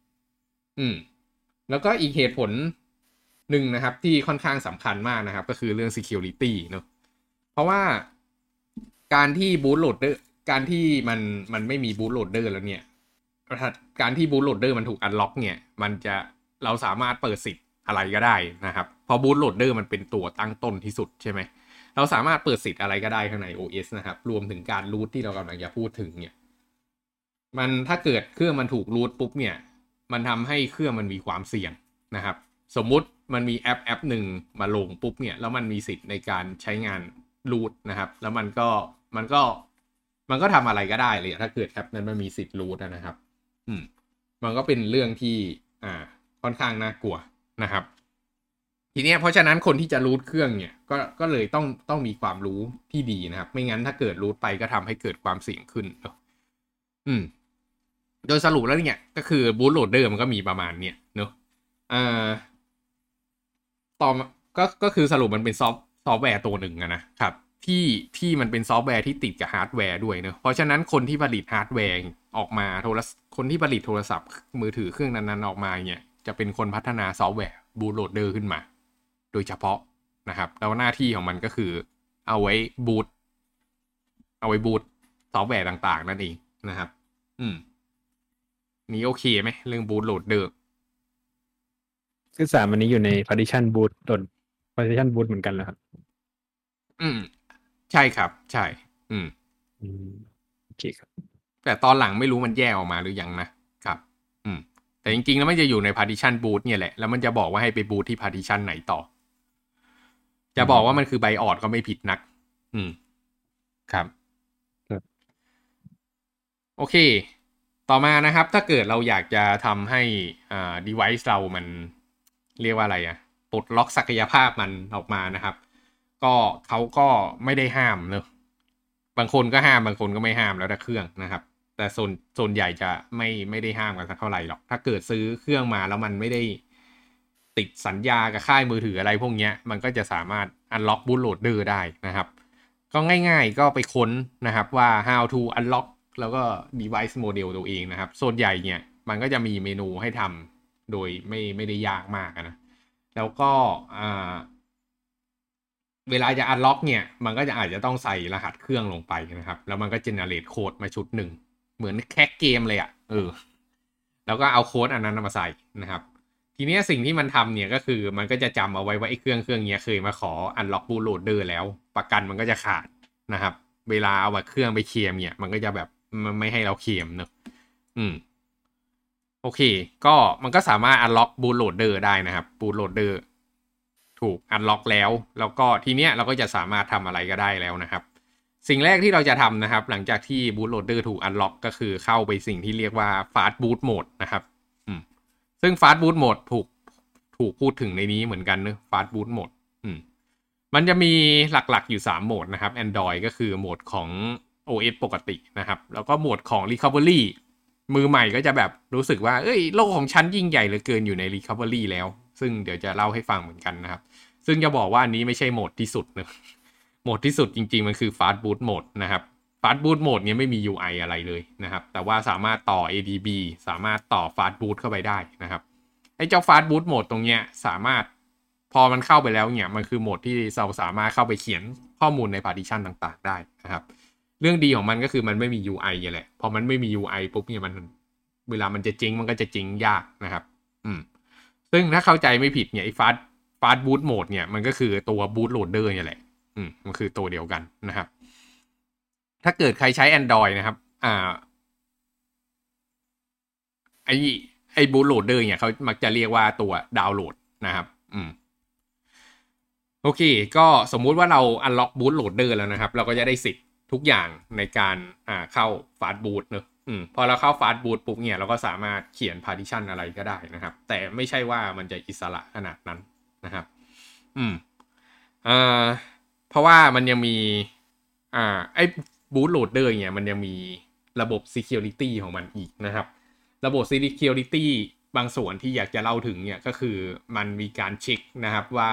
แล้วก็อีกเหตุผลหนึ่งนะครับที่ค่อนข้างสำคัญมากนะครับก็คือเรื่อง security เนอะเพราะว่าการที่บูตโหลดเดอร์การที่มันไม่มีบูตโหลดเดอร์แล้วเนี่ยการที่บูตโหลดเดอร์มันถูกอันล็อกเนี่ยมันจะเราสามารถเปิดสิทธิ์อะไรก็ได้นะครับเพราะบูตโหลดเดอร์มันเป็นตัวตั้งต้นที่สุดใช่ไหมเราสามารถเปิดสิทธิ์อะไรก็ได้ข้างใน OS นะครับรวมถึงการรูทที่เรากำลังจะพูดถึงเนี่ยมันถ้าเกิดเครื่องมันถูกรูทปุ๊บเนี่ยมันทำให้เครื่องมันมีความเสี่ยงนะครับสมมุติมันมีแอปหนึ่งมาลงปุ๊บเนี่ยแล้วมันมีสิทธิ์ในการใช้งานรูทนะครับแล้วมันก็ทำอะไรก็ได้เลยถ้าเกิดแอปนั้นมันมีสิทธิ์รูทนะครับมันก็เป็นเรื่องที่ค่อนข้างน่ากลัวนะครับทีนี้เพราะฉะนั้นคนที่จะรูทเครื่องเนี่ยก็เลยต้องมีความรู้ที่ดีนะครับไม่งั้นถ้าเกิดรูทไปก็ทำให้เกิดความเสี่ยงขึ้นโดยสรุปแล้วเนี่ยก็คือบูตโหลดเดอร์มันก็มีประมาณเนี่ยเนอะต่อก็คือสรุปมันเป็นซอฟต์แวร์ตัวหนึ่งนะครับที่มันเป็นซอฟต์แวร์ที่ติดกับฮาร์ดแวร์ด้วยเนอะเพราะฉะนั้นคนที่ผลิตฮาร์ดแวร์ออกมาคนที่ผลิตโทรศัพท์มือถือเครื่องนั้นๆออกมาเนี่ยจะเป็นคนพัฒนาซอฟต์แวร์บูตโหลดเดอร์ขึ้นมาโดยเฉพาะนะครับแล้วหน้าที่ของมันก็คือเอาไว้บูตซอฟต์แวร์ต่างๆนั่นเองนะครับนี่โอเคไหมเรื่องบูตโหลดเดอร์ซึ่งสามอันนี้อยู่ใน partition boot โดน partition boot เหมือนกันเหรอครับใช่ครับใช่โอเคครับแต่ตอนหลังไม่รู้มันแยกออกมาหรือยังนะครับแต่จริงๆแล้วมันจะอยู่ใน partition boot เนี่ยแหละแล้วมันจะบอกว่าให้ไปบูตที่ partition ไหนต่อจะบอกว่ามันคือ BIOS ก็ไม่ผิดนักครับโอเคต่อมานะครับถ้าเกิดเราอยากจะทำให้device เรามันเรียกว่าอะไรอ่ะปลดล็อกศักยภาพมันออกมานะครับก็เขาก็ไม่ได้ห้ามเนอะบางคนก็ห้ามบางคนก็ไม่ห้ามแล้วแต่เครื่องนะครับแต่ส่วนใหญ่จะไม่ได้ห้ามกันสักเท่าไหร่หรอกถ้าเกิดซื้อเครื่องมาแล้วมันไม่ได้ติดสัญญากับค่ายมือถืออะไรพวกเนี้ยมันก็จะสามารถ unlock boot loader ได้นะครับก็ง่ายๆก็ไปค้นนะครับว่า how to unlockแล้วก็ device model ตัวเองนะครับส่วนใหญ่เนี่ยมันก็จะมีเมนูให้ทำโดยไม่ได้ยากมากนะแล้วก็เวลาจะ unlock เนี่ยมันก็จะอาจจะต้องใส่รหัสเครื่องลงไปนะครับแล้วมันก็ generate โค้ดมาชุดหนึ่งเหมือนแคคเกมเลยอะแล้วก็เอาโค้ดอันนั้นมาใส่นะครับทีนี้สิ่งที่มันทำเนี่ยก็คือมันก็จะจำเอาไว้ว่าไอ้เครื่องเนี้ยเคยมาขอ unlock boot loader แล้วประกันมันก็จะขาดนะครับเวลาเอาเครื่องไปเคลมเนี่ยมันก็จะแบบมันไม่ให้เราเขียมเนอะโอเคก็มันก็สามารถ unlock boot loader ได้นะครับ boot loader ถูก unlock แล้วก็ทีเนี้ยเราก็จะสามารถทำอะไรก็ได้แล้วนะครับสิ่งแรกที่เราจะทำนะครับหลังจากที่ boot loader ถูก unlock ก็คือเข้าไปสิ่งที่เรียกว่า fast boot mode นะครับซึ่ง fast boot mode ถูกพูดถึงในนี้เหมือนกันเนอะ fast boot mode มันจะมีหลักๆอยู่3โหมดนะครับ Android ก็คือโหมดของOS ปกตินะครับแล้วก็โหมดของ recovery มือใหม่ก็จะแบบรู้สึกว่าเอ้ยโลกของฉันยิ่งใหญ่เหลือเกินอยู่ใน recovery แล้วซึ่งเดี๋ยวจะเล่าให้ฟังเหมือนกันนะครับซึ่งจะบอกว่าอันนี้ไม่ใช่โหมดที่สุดนะโหมดที่สุดจริงๆมันคือ fast boot mode นะครับ fast boot mode เนี่ยไม่มี UI อะไรเลยนะครับแต่ว่าสามารถต่อ ADB สามารถต่อ fast boot เข้าไปได้นะครับไอ้เจ้า fast boot mode ตรงเนี้ยสามารถพอมันเข้าไปแล้วเนี่ยมันคือโหมดที่เราสามารถเข้าไปเขียนข้อมูลใน partition ต่างๆได้นะครับเรื่องดีของมันก็คือมันไม่มี UI อย่างแหละพอมันไม่มี UI ปุ๊บเนี่ยมันเวลามันจะเจ๊งมันก็จะเจ๊งยากนะครับซึ่งถ้าเข้าใจไม่ผิดเนี่ยไอ้ fast boot mode เนี่ยมันก็คือตัว boot loader อย่างแหละมันคือตัวเดียวกันนะครับถ้าเกิดใครใช้ Android นะครับไอ้ boot loader เนี่ยเขามักจะเรียกว่าตัวดาวน์โหลดนะครับโอเคก็สมมุติว่าเรา unlock boot loader แล้วนะครับเราก็จะได้สิทธิ์ทุกอย่างในการเข้า fast boot เนอะพอเราเข้า fast boot ปุ๊บเนี่ยเราก็สามารถเขียน partition อะไรก็ได้นะครับแต่ไม่ใช่ว่ามันจะอิสระขนาดนั้นนะครับเพราะว่ามันยังมีไอ้ boot loader เนี่ยมันยังมีระบบ security ของมันอีกนะครับระบบ security บางส่วนที่อยากจะเล่าถึงเนี่ยก็คือมันมีการเช็คนะครับว่า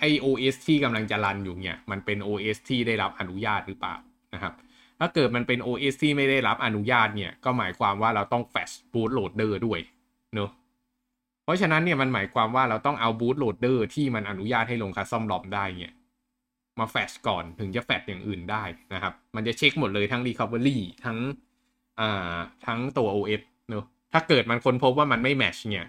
ไอ้ OS ที่กำลังจะรันอยู่เนี่ยมันเป็น OS ที่ได้รับอนุญาตหรือเปล่านะครับถ้าเกิดมันเป็น OS ที่ไม่ได้รับอนุญาตเนี่ยก็หมายความว่าเราต้อง fetch boot loader ด้วยเนอะเพราะฉะนั้นเนี่ยมันหมายความว่าเราต้องเอา boot loader ที่มันอนุญาตให้ลง custom ROM ได้เนี่ยมา fetch ก่อนถึงจะ fetch อย่างอื่นได้นะครับมันจะเช็คหมดเลยทั้ง recovery ทั้งตัว OS เนอะถ้าเกิดมันค้นพบว่ามันไม่ match เนี่ย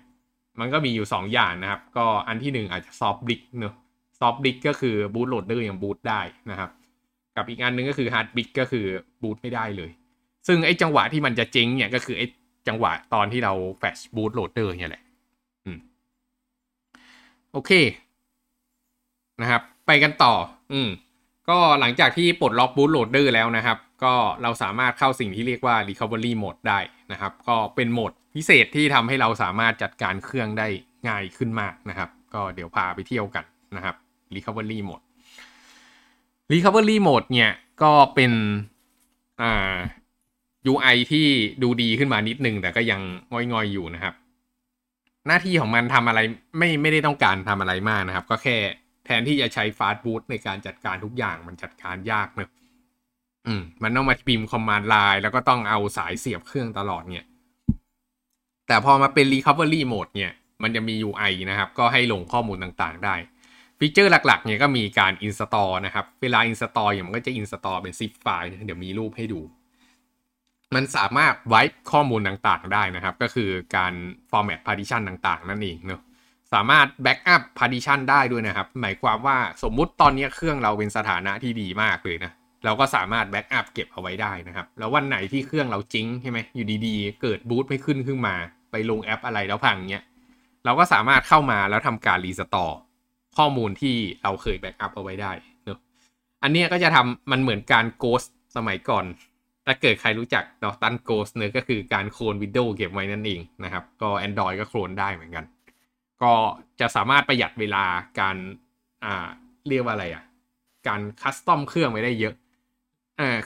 มันก็มีอยู่2อย่างนะครับก็อันที่1อาจจะ soft brick เนอะsoft brick ก็คือ boot loader ยัง boot ได้นะครับกับอีกอันนึงก็คือ hard brick ก็คือ boot ไม่ได้เลยซึ่งไอ้จังหวะที่มันจะเจ๊งเนี่ยก็คือไอ้จังหวะตอนที่เรา fetch boot loader เนี่ยแหละโอเคนะครับไปกันต่อก็หลังจากที่ปลดล็อก boot loader แล้วนะครับก็เราสามารถเข้าสิ่งที่เรียกว่า recovery mode ได้นะครับก็เป็นโหมดพิเศษที่ทำให้เราสามารถจัดการเครื่องได้ง่ายขึ้นมากนะครับก็เดี๋ยวพาไปเที่ยวกันนะครับ recovery modeเนี่ยก็เป็นUI ที่ดูดีขึ้นมานิดนึงแต่ก็ยังง่อยๆอยู่นะครับหน้าที่ของมันทำอะไรไม่ได้ต้องการทำอะไรมากนะครับก็แค่แทนที่จะใช้ fast boot ในการจัดการทุกอย่างมันจัดการยากนะมันต้องมาพิมพ์ command line แล้วก็ต้องเอาสายเสียบเครื่องตลอดเนี่ยแต่พอมาเป็น recovery mode เนี่ยมันจะมี UI นะครับก็ให้ลงข้อมูลต่างๆได้ฟีเจอร์หลักๆเนี่ยก็มีการ install นะครับเวลา install เนี่ยมันก็จะ install เป็น zip file เดี๋ยวมีรูปให้ดูมันสามารถ wipe ข้อมูลต่างๆได้นะครับก็คือการ format partition ต่างๆนั่นเองเนาะสามารถ backup partition ได้ด้วยนะครับหมายความว่าสมมุติตอนนี้เครื่องเราเป็นสถานะที่ดีมากเลยนะเราก็สามารถ backup เก็บเอาไว้ได้นะครับแล้ววันไหนที่เครื่องเราจิงใช่ไหมอยู่ดีๆเกิดบูตไม่ขึ้นมาไปลงแอปอะไรแล้วพังเนี่ยเราก็สามารถเข้ามาแล้วทำการ restoreข้อมูลที่เราเคยแบ็กอัพเอาไว้ได้เนอะอันนี้ก็จะทำมันเหมือนการโกสสมัยก่อนถ้าเกิดใครรู้จักเนาะตั้นโกสเนอะก็คือการโคลนวิดีโอเก็บไว้นั่นเองนะครับก็ Android ก็โคลนได้เหมือนกันก็จะสามารถประหยัดเวลาการเรียกว่าอะไรอ่ะการคัสตอมเครื่องไว้ได้เยอะ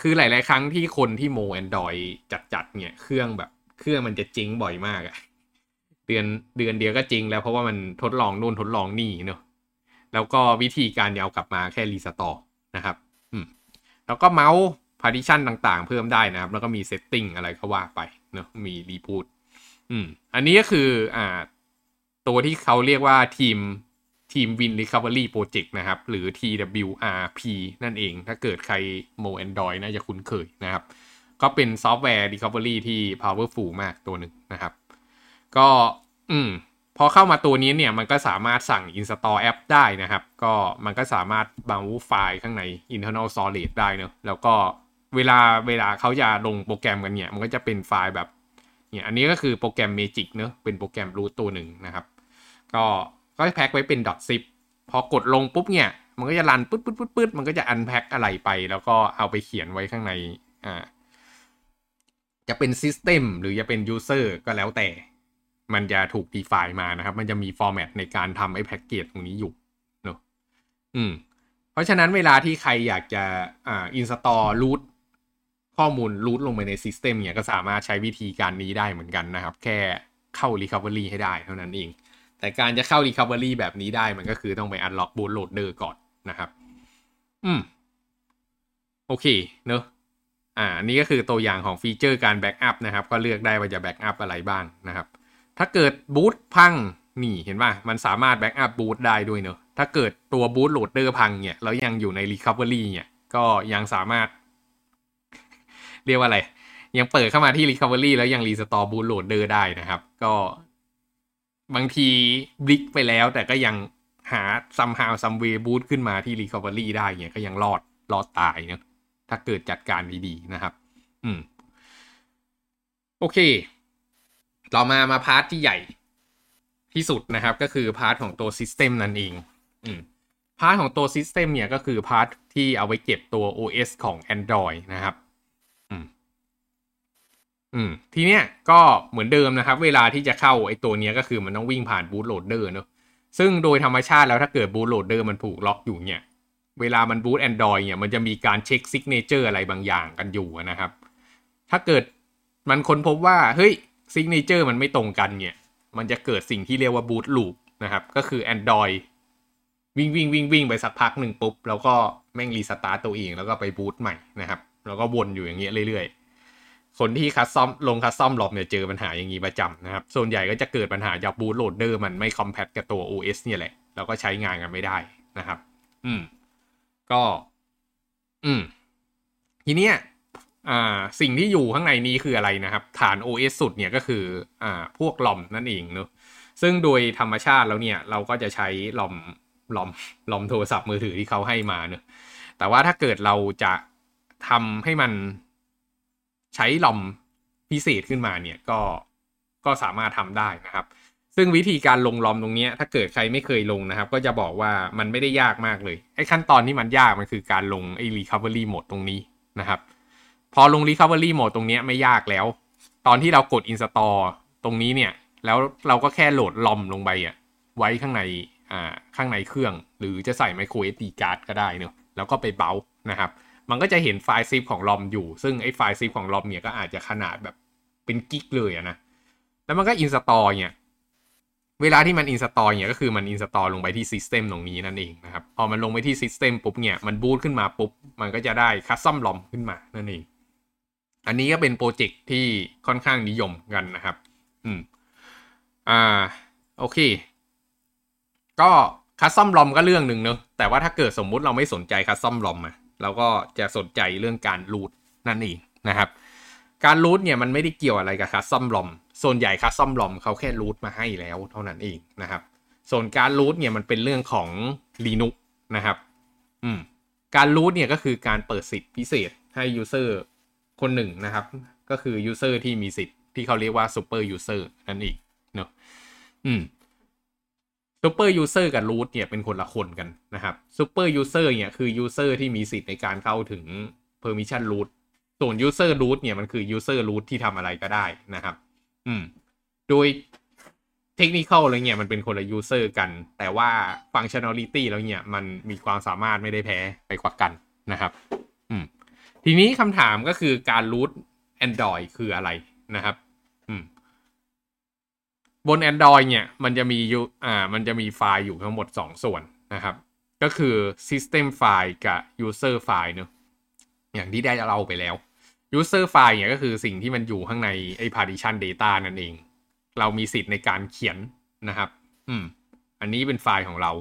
คือหลายๆครั้งที่คนที่โม Android จัดเนี่ยเครื่องมันจะจิงบ่อยมากอะเดือนเดียวก็จิงแล้วเพราะว่ามันทดลองนู่นทดลองนี่เนอะแล้วก็วิธีการเอากลับมาแค่รีสตอร์นะครับแล้วก็เมาส์พาร์ติชันต่างๆเพิ่มได้นะครับแล้วก็มีเซตติ้งอะไรก็ว่าไปเนอะมีรีพูทอันนี้ก็คือตัวที่เขาเรียกว่าทีม Win Recovery Project นะครับหรือ TWRP นั่นเองถ้าเกิดใครโม Android น่าจะคุ้นเคยนะครับก็เป็นซอฟต์แวร์ Recovery ที่ powerful มากตัวหนึ่งนะครับก็พอเข้ามาตัวนี้เนี่ยมันก็สามารถสั่ง install app ได้นะครับก็มันก็สามารถbootไฟล์ข้างใน internal solid ได้เนอะแล้วก็เวลาเขาจะลงโปรแกรมกันเนี่ยมันก็จะเป็นไฟล์แบบเนี่ยอันนี้ก็คือโปรแกรม Magisk เนอะเป็นโปรแกรม root ตัวหนึ่งนะครับก็แพ็คไว้เป็น .zip พอกดลงปุ๊บเนี่ยมันก็จะรันปึ๊ดๆๆมันก็จะ unpack อะไรไปแล้วก็เอาไปเขียนไว้ข้างในจะเป็น system หรือจะเป็น user ก็แล้วแต่มันจะถูก define มานะครับมันจะมี format ในการทำไอ้แพ็กเกจตรงนี้อยู่เนอะเพราะฉะนั้นเวลาที่ใครอยากจะinstall root ข้อมูลรูทลงไปในซิสเต็มเนี่ยก็สามารถใช้วิธีการนี้ได้เหมือนกันนะครับแค่เข้า recovery ให้ได้เท่านั้นเองแต่การจะเข้า recovery แบบนี้ได้มันก็คือต้องไป unlock boot loader ก่อนนะครับโอเคเนอะอันนี้ก็คือตัวอย่างของฟีเจอร์การแบ็กอัพนะครับก็เลือกได้ว่าจะแบ็กอัพอะไรบ้างนะครับถ้าเกิดบูตพังนี่เห็นป่ะมันสามารถแบ็กอัพบูตได้ด้วยเนอะถ้าเกิดตัวบูตโหลดเดอร์พังเนี่ยแล้วยังอยู่ใน recovery เนี่ยก็ยังสามารถเรียกว่าอะไรยังเปิดเข้ามาที่ recovery แล้วยัง restore boot loader ได้นะครับก็บางทีบลิกไปแล้วแต่ก็ยังหา somehow some way boot ขึ้นมาที่ recovery ได้เนี่ยก็ยังรอดตายเนอะถ้าเกิดจัดการดีๆนะครับโอเคเรามาพาร์ทที่ใหญ่ที่สุดนะครับก็คือพาร์ทของตัว system นั่นเองพาร์ทของตัว system เนี่ยก็คือพาร์ทที่เอาไว้เก็บตัว OS ของ Android นะครับทีเนี้ยก็เหมือนเดิมนะครับเวลาที่จะเข้าไอ้ตัวเนี้ยก็คือมันต้องวิ่งผ่าน boot loader เนอะซึ่งโดยธรรมชาติแล้วถ้าเกิด boot loader มันถูกล็อกอยู่เนี่ยเวลามันบูต Android เนี่ยมันจะมีการเช็คซิกเนเจอร์อะไรบางอย่างกันอยู่นะครับถ้าเกิดมันค้นพบว่าเฮ้ยซิกเนเจอร์มันไม่ตรงกันเนี่ยมันจะเกิดสิ่งที่เรียกว่าบูตลูปนะครับก็คือ Android วิ่งไปสักพักหนึ่งปุ๊บแล้วก็แม่งรีสตาร์ตตัวเองแล้วก็ไปบูตใหม่นะครับแล้วก็วนอยู่อย่างเงี้ยเรื่อยๆคนที่คัสตอมหลบเนี่ยเจอปัญหาอย่างงี้ประจำนะครับส่วนใหญ่ก็จะเกิดปัญหาจากบูตโหลดเดอร์มันไม่คอมแพทกับตัว OS เนี่ยแหละแล้วก็ใช้งานกันไม่ได้นะครับก็ทีเนี้ยสิ่งที่อยู่ข้างในนี้คืออะไรนะครับฐาน OS สุดเนี่ยก็คือพวก ROM นั่นเองเนอะซึ่งโดยธรรมชาติแล้วเนี่ยเราก็จะใช้ ROM โทรศัพท์มือถือที่เขาให้มาเนอะแต่ว่าถ้าเกิดเราจะทำให้มันใช้ ROM พิเศษขึ้นมาเนี่ยก็สามารถทำได้นะครับซึ่งวิธีการลง ROM ตรงนี้ถ้าเกิดใครไม่เคยลงนะครับก็จะบอกว่ามันไม่ได้ยากมากเลยไอ้ขั้นตอนที่มันยากมันคือการลงไอ้ recovery mode ตรงนี้นะครับพอลง recovery mode ตรงนี้ไม่ยากแล้วตอนที่เรากด install ตรงนี้เนี่ยแล้วเราก็แค่โหลด ROM ลงไปอ่ะไว้ข้างในเครื่องหรือจะใส่ micro SD card ก็ได้เนอะแล้วก็ไปเบานะครับมันก็จะเห็นไฟล์ zip ของ ROM อยู่ซึ่งไอ้ไฟล์ zip ของ ROM เนี่ยก็อาจจะขนาดแบบเป็นกิกเลยนะแล้วมันก็ install เนี่ยเวลาที่มัน install เนี่ยก็คือมัน install ลงไปที่ system ตรงนี้นั่นเองนะครับพอมันลงไปที่ system ปุ๊บเนี่ยมันบูตขึ้นมาปุ๊บมันก็จะได้ custom ROM ขึ้นมานั่นเองอันนี้ก็เป็นโปรเจกต์ที่ค่อนข้างนิยมกันนะครับโอเคก็ custom ROM ก็เรื่องนึงเนอะแต่ว่าถ้าเกิดสมมุติเราไม่สนใจ custom ROM อ่ะเราก็จะสนใจเรื่องการ root นั่นเองนะครับการ root เนี่ยมันไม่ได้เกี่ยวอะไรกับ custom ROMส่วนใหญ่คัสตอมลอมเขาแค่รูทมาให้แล้วเท่านั้นเองนะครับส่วนการรูทเนี่ยมันเป็นเรื่องของ Linux นะครับการรูทเนี่ยก็คือการเปิดสิทธิพิเศษให้ยูเซอร์คนหนึ่งนะครับก็คือยูเซอร์ที่มีสิทธิ์ที่เขาเรียกว่า super user นั่นเองเนาะsuper user กับรูทเนี่ยเป็นคนละคนกันนะครับ super user เนี่ยคือยูเซอร์ที่มีสิทธิ์ในการเข้าถึง permission root ส่วน user root เนี่ยมันคือ user root ที่ทำอะไรก็ได้นะครับโดยเทคนิคอะไรเงี้ยมันเป็นคนละยูเซอร์กันแต่ว่าฟังก์ชันนาลิตี้แล้วเนี่ยมันมีความสามารถไม่ได้แพ้ไปกว่ากันนะครับทีนี้คำถามก็คือการรูท Android คืออะไรนะครับบน Android เนี่ยมันจะมีไฟล์อยู่ทั้งหมด2ส่วนนะครับก็คือ system file กับ user file เนอะอย่างที่ได้เล่าไปแล้วuser file เนี่ยก็คือสิ่งที่มันอยู่ข้างในไอ้ partition data นั่นเองเรามีสิทธิ์ในการเขียนนะครับอันนี้เป็นไฟล์ของเรา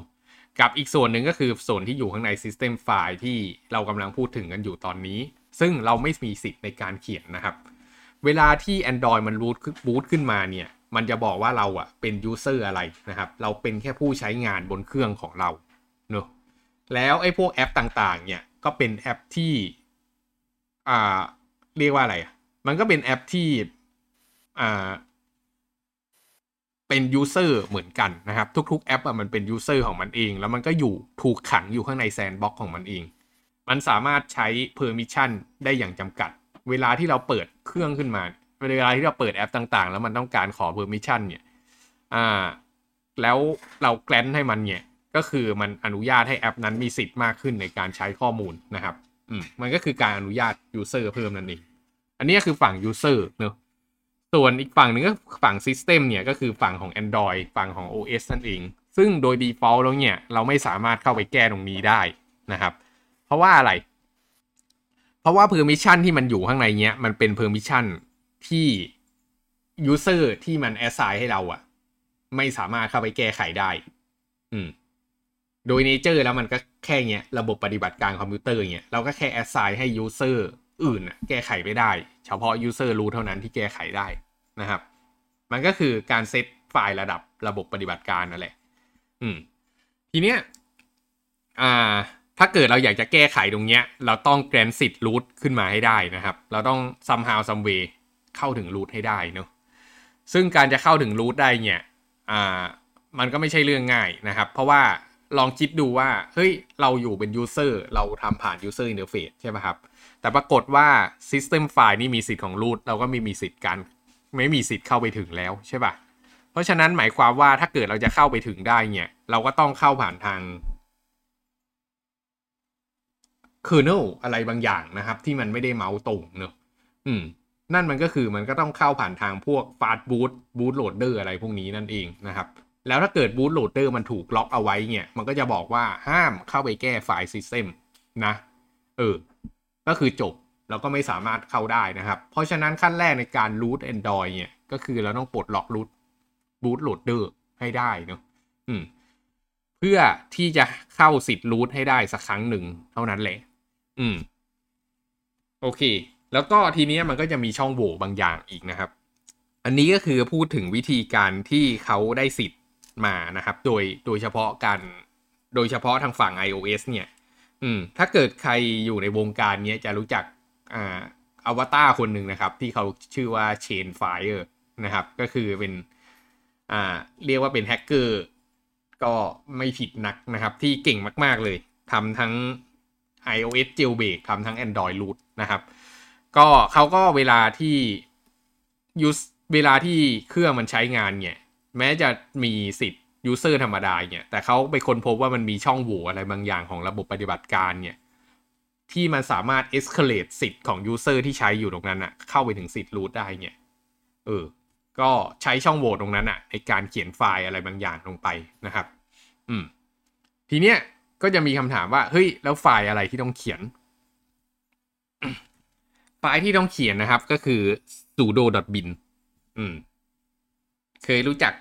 กับอีกส่วนหนึ่งก็คือส่วนที่อยู่ข้างใน system file ที่เรากำลังพูดถึงกันอยู่ตอนนี้ซึ่งเราไม่มีสิทธิ์ในการเขียนนะครับเวลาที่ Android มันboot ขึ้นมาเนี่ยมันจะบอกว่าเราอะเป็น user อะไรนะครับเราเป็นแค่ผู้ใช้งานบนเครื่องของเราเนอะแล้วไอ้พวกแอปต่างๆเนี่ยก็เป็นแอปที่เรียกว่าอะไรมันก็เป็นแอปที่เป็นยูเซอร์เหมือนกันนะครับทุกๆแอปมันเป็นยูเซอร์ของมันเองแล้วมันก็อยู่ถูกขังอยู่ข้างในแซนด์บ็อกซ์ของมันเองมันสามารถใช้ permission ได้อย่างจำกัดเวลาที่เราเปิดเครื่องขึ้นมาเวลาที่เราเปิดแอปต่างๆแล้วมันต้องการขอ permission เนี่ยแล้วเราแกล้นให้มันเนี่ยก็คือมันอนุญาตให้แอปนั้นมีสิทธิ์มากขึ้นในการใช้ข้อมูลนะครับมันก็คือการอนุญาตยูเซอร์เพิ่มนั่นเอง อันนี้คือฝั่ง user เนอะส่วนอีกฝั่งหนึ่งก็ฝั่ง system เนี่ยก็คือฝั่งของ Android ฝั่งของ OS นั่นเองซึ่งโดย default แล้วเนี่ยเราไม่สามารถเข้าไปแก้ตรงนี้ได้นะครับเพราะว่าอะไรเพราะว่า permission ที่มันอยู่ข้างในเนี้ยมันเป็น permission ที่ user ที่มัน assign ให้เราอะไม่สามารถเข้าไปแก้ไขได้โดย nature แล้วมันก็แค่เงี้ยระบบปฏิบัติการคอมพิวเตอร์เงี้ยเราก็แค่ assign ให้ user อื่นอะแก้ไขไม่ได้เฉพาะ user root เท่านั้นที่แก้ไขได้นะครับมันก็คือการเซตไฟล์ระดับระบบปฏิบัติการนั่นแหละทีเนี้ยถ้าเกิดเราอยากจะแก้ไขตรงเนี้ยเราต้อง grant size root ขึ้นมาให้ได้นะครับเราต้อง somehow some way เข้าถึง root ให้ได้เนาะซึ่งการจะเข้าถึง root ได้เนี่ยมันก็ไม่ใช่เรื่องง่ายนะครับเพราะว่าลองคิดดูว่าเฮ้ยเราอยู่เป็น user เราทำผ่าน user interface ใช่ไหมครับแต่ปรากฏว่า system file นี่มีสิทธิ์ของ root เราก็ไม่มีสิทธิ์กันไม่มีสิทธิ์เข้าไปถึงแล้วใช่ป่ะเพราะฉะนั้นหมายความว่าถ้าเกิดเราจะเข้าไปถึงได้เนี่ยเราก็ต้องเข้าผ่านทาง kernel อะไรบางอย่างนะครับที่มันไม่ได้เมาส์ตรงเนอะนั่นมันก็คือมันก็ต้องเข้าผ่านทางพวก fast boot boot loader อะไรพวกนี้นั่นเองนะครับแล้วถ้าเกิด boot loader มันถูกล็อกเอาไว้เนี่ยมันก็จะบอกว่าห้ามเข้าไปแก้ไฟล์ system นะก็คือจบเราก็ไม่สามารถเข้าได้นะครับเพราะฉะนั้นขั้นแรกในการ root Android เนี่ยก็คือเราต้องปลดล็อก root boot loader ให้ได้เนอะเพื่อที่จะเข้าสิทธิ์ root ให้ได้สักครั้งหนึ่งเท่านั้นแหละโอเคแล้วก็ทีนี้มันก็จะมีช่องโหว่บางอย่างอีกนะครับอันนี้ก็คือพูดถึงวิธีการที่เขาได้สิทธิ์มานะครับโดยเฉพาะทางฝั่ง iOS เนี่ยถ้าเกิดใครอยู่ในวงการนี้จะรู้จักอวตารคนหนึ่งนะครับที่เขาชื่อว่า Chainfire นะครับก็คือเป็นเรียกว่าเป็นแฮกเกอร์ก็ไม่ผิดนักนะครับที่เก่งมากๆเลยทำทั้ง iOS jailbreak ทำทั้ง Android root นะครับก็เขาก็เวลาที่เครื่องมันใช้งานเนี่ยแม้จะมีสิทธิ์ user ธรรมดาเนี่ยแต่เขาไปค้นพบว่ามันมีช่องโหว่อะไรบางอย่างของระบบปฏิบัติการเนี่ยที่มันสามารถ escalate สิทธิ์ของ user ที่ใช้อยู่ตรงนั้นน่ะเข้าไปถึงสิทธิ์ root ได้เนี่ยก็ใช้ช่องโหว่ตรงนั้นน่ะในการเขียนไฟล์อะไรบางอย่างลงไปนะครับทีเนี้ยก็จะมีคำถามว่าเฮ้ยแล้วไฟล์อะไรที่ต้องเขียน ไฟล์ที่ต้องเขียนนะครับก็คือ sudo.bin เคยรู้จัก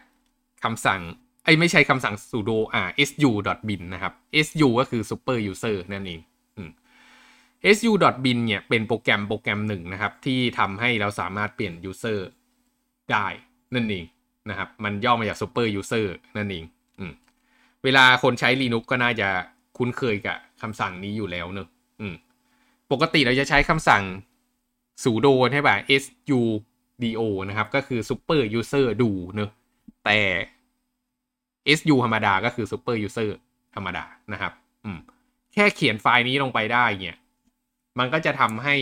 คำสั่งไม่ใช่คำสั่ง sudo su.bin นะครับ su ก็คือ super user นั่นเองsu.bin เนี่ยเป็นโปรแกรมหนึ่งนะครับที่ทำให้เราสามารถเปลี่ยน user ได้นั่นเองนะครับมันย่อมาจาก super user นั่นเองเวลาคนใช้ Linux ก็น่าจะคุ้นเคยกับคำสั่งนี้อยู่แล้วเนอะปกติเราจะใช้คำสั่ง sudo ใช่ป่ะ sudo นะครับก็คือ super user do เนอะแต่ su ธรรมดาก็คือ super user ธรรมดานะครับแค่เขียนไฟล์นี้ลงไปได้เนี่ยมันก็จะทำให้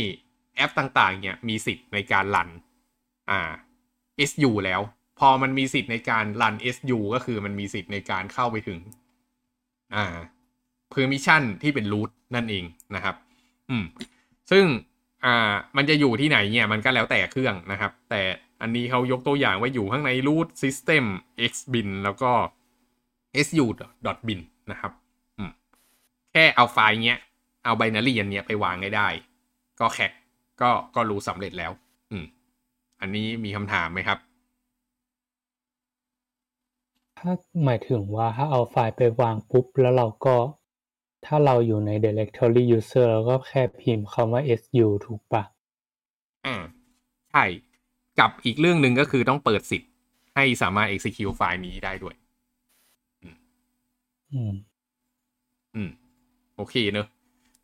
แอปต่างๆเนี่ยมีสิทธิ์ในการรันsu แล้วพอมันมีสิทธิ์ในการรัน su ก็คือมันมีสิทธิ์ในการเข้าไปถึงpermission ที่เป็น root นั่นเองนะครับซึ่งมันจะอยู่ที่ไหนเนี่ยมันก็แล้วแต่เครื่องนะครับแต่อันนี้เขายกตัวอย่างว่าอยู่ข้างใน root system xbin แล้วก็ su.bin นะครับแค่เอาไฟล์เนี้ยเอา binary อันเนี้ยไปวางให้ได้ก็แคคก็รู้สำเร็จแล้วอันนี้มีคำถามไหมครับถ้าหมายถึงว่าถ้าเอาไฟล์ไปวางปุ๊บแล้วเราก็ถ้าเราอยู่ใน directory user เราก็แค่พิมพ์คำว่า su ถูกปะใช่กับอีกเรื่องหนึ่งก็คือต้องเปิดสิทธิ์ให้สามารถ execute ไฟล์นี้ได้ด้วยโอเคเนอะ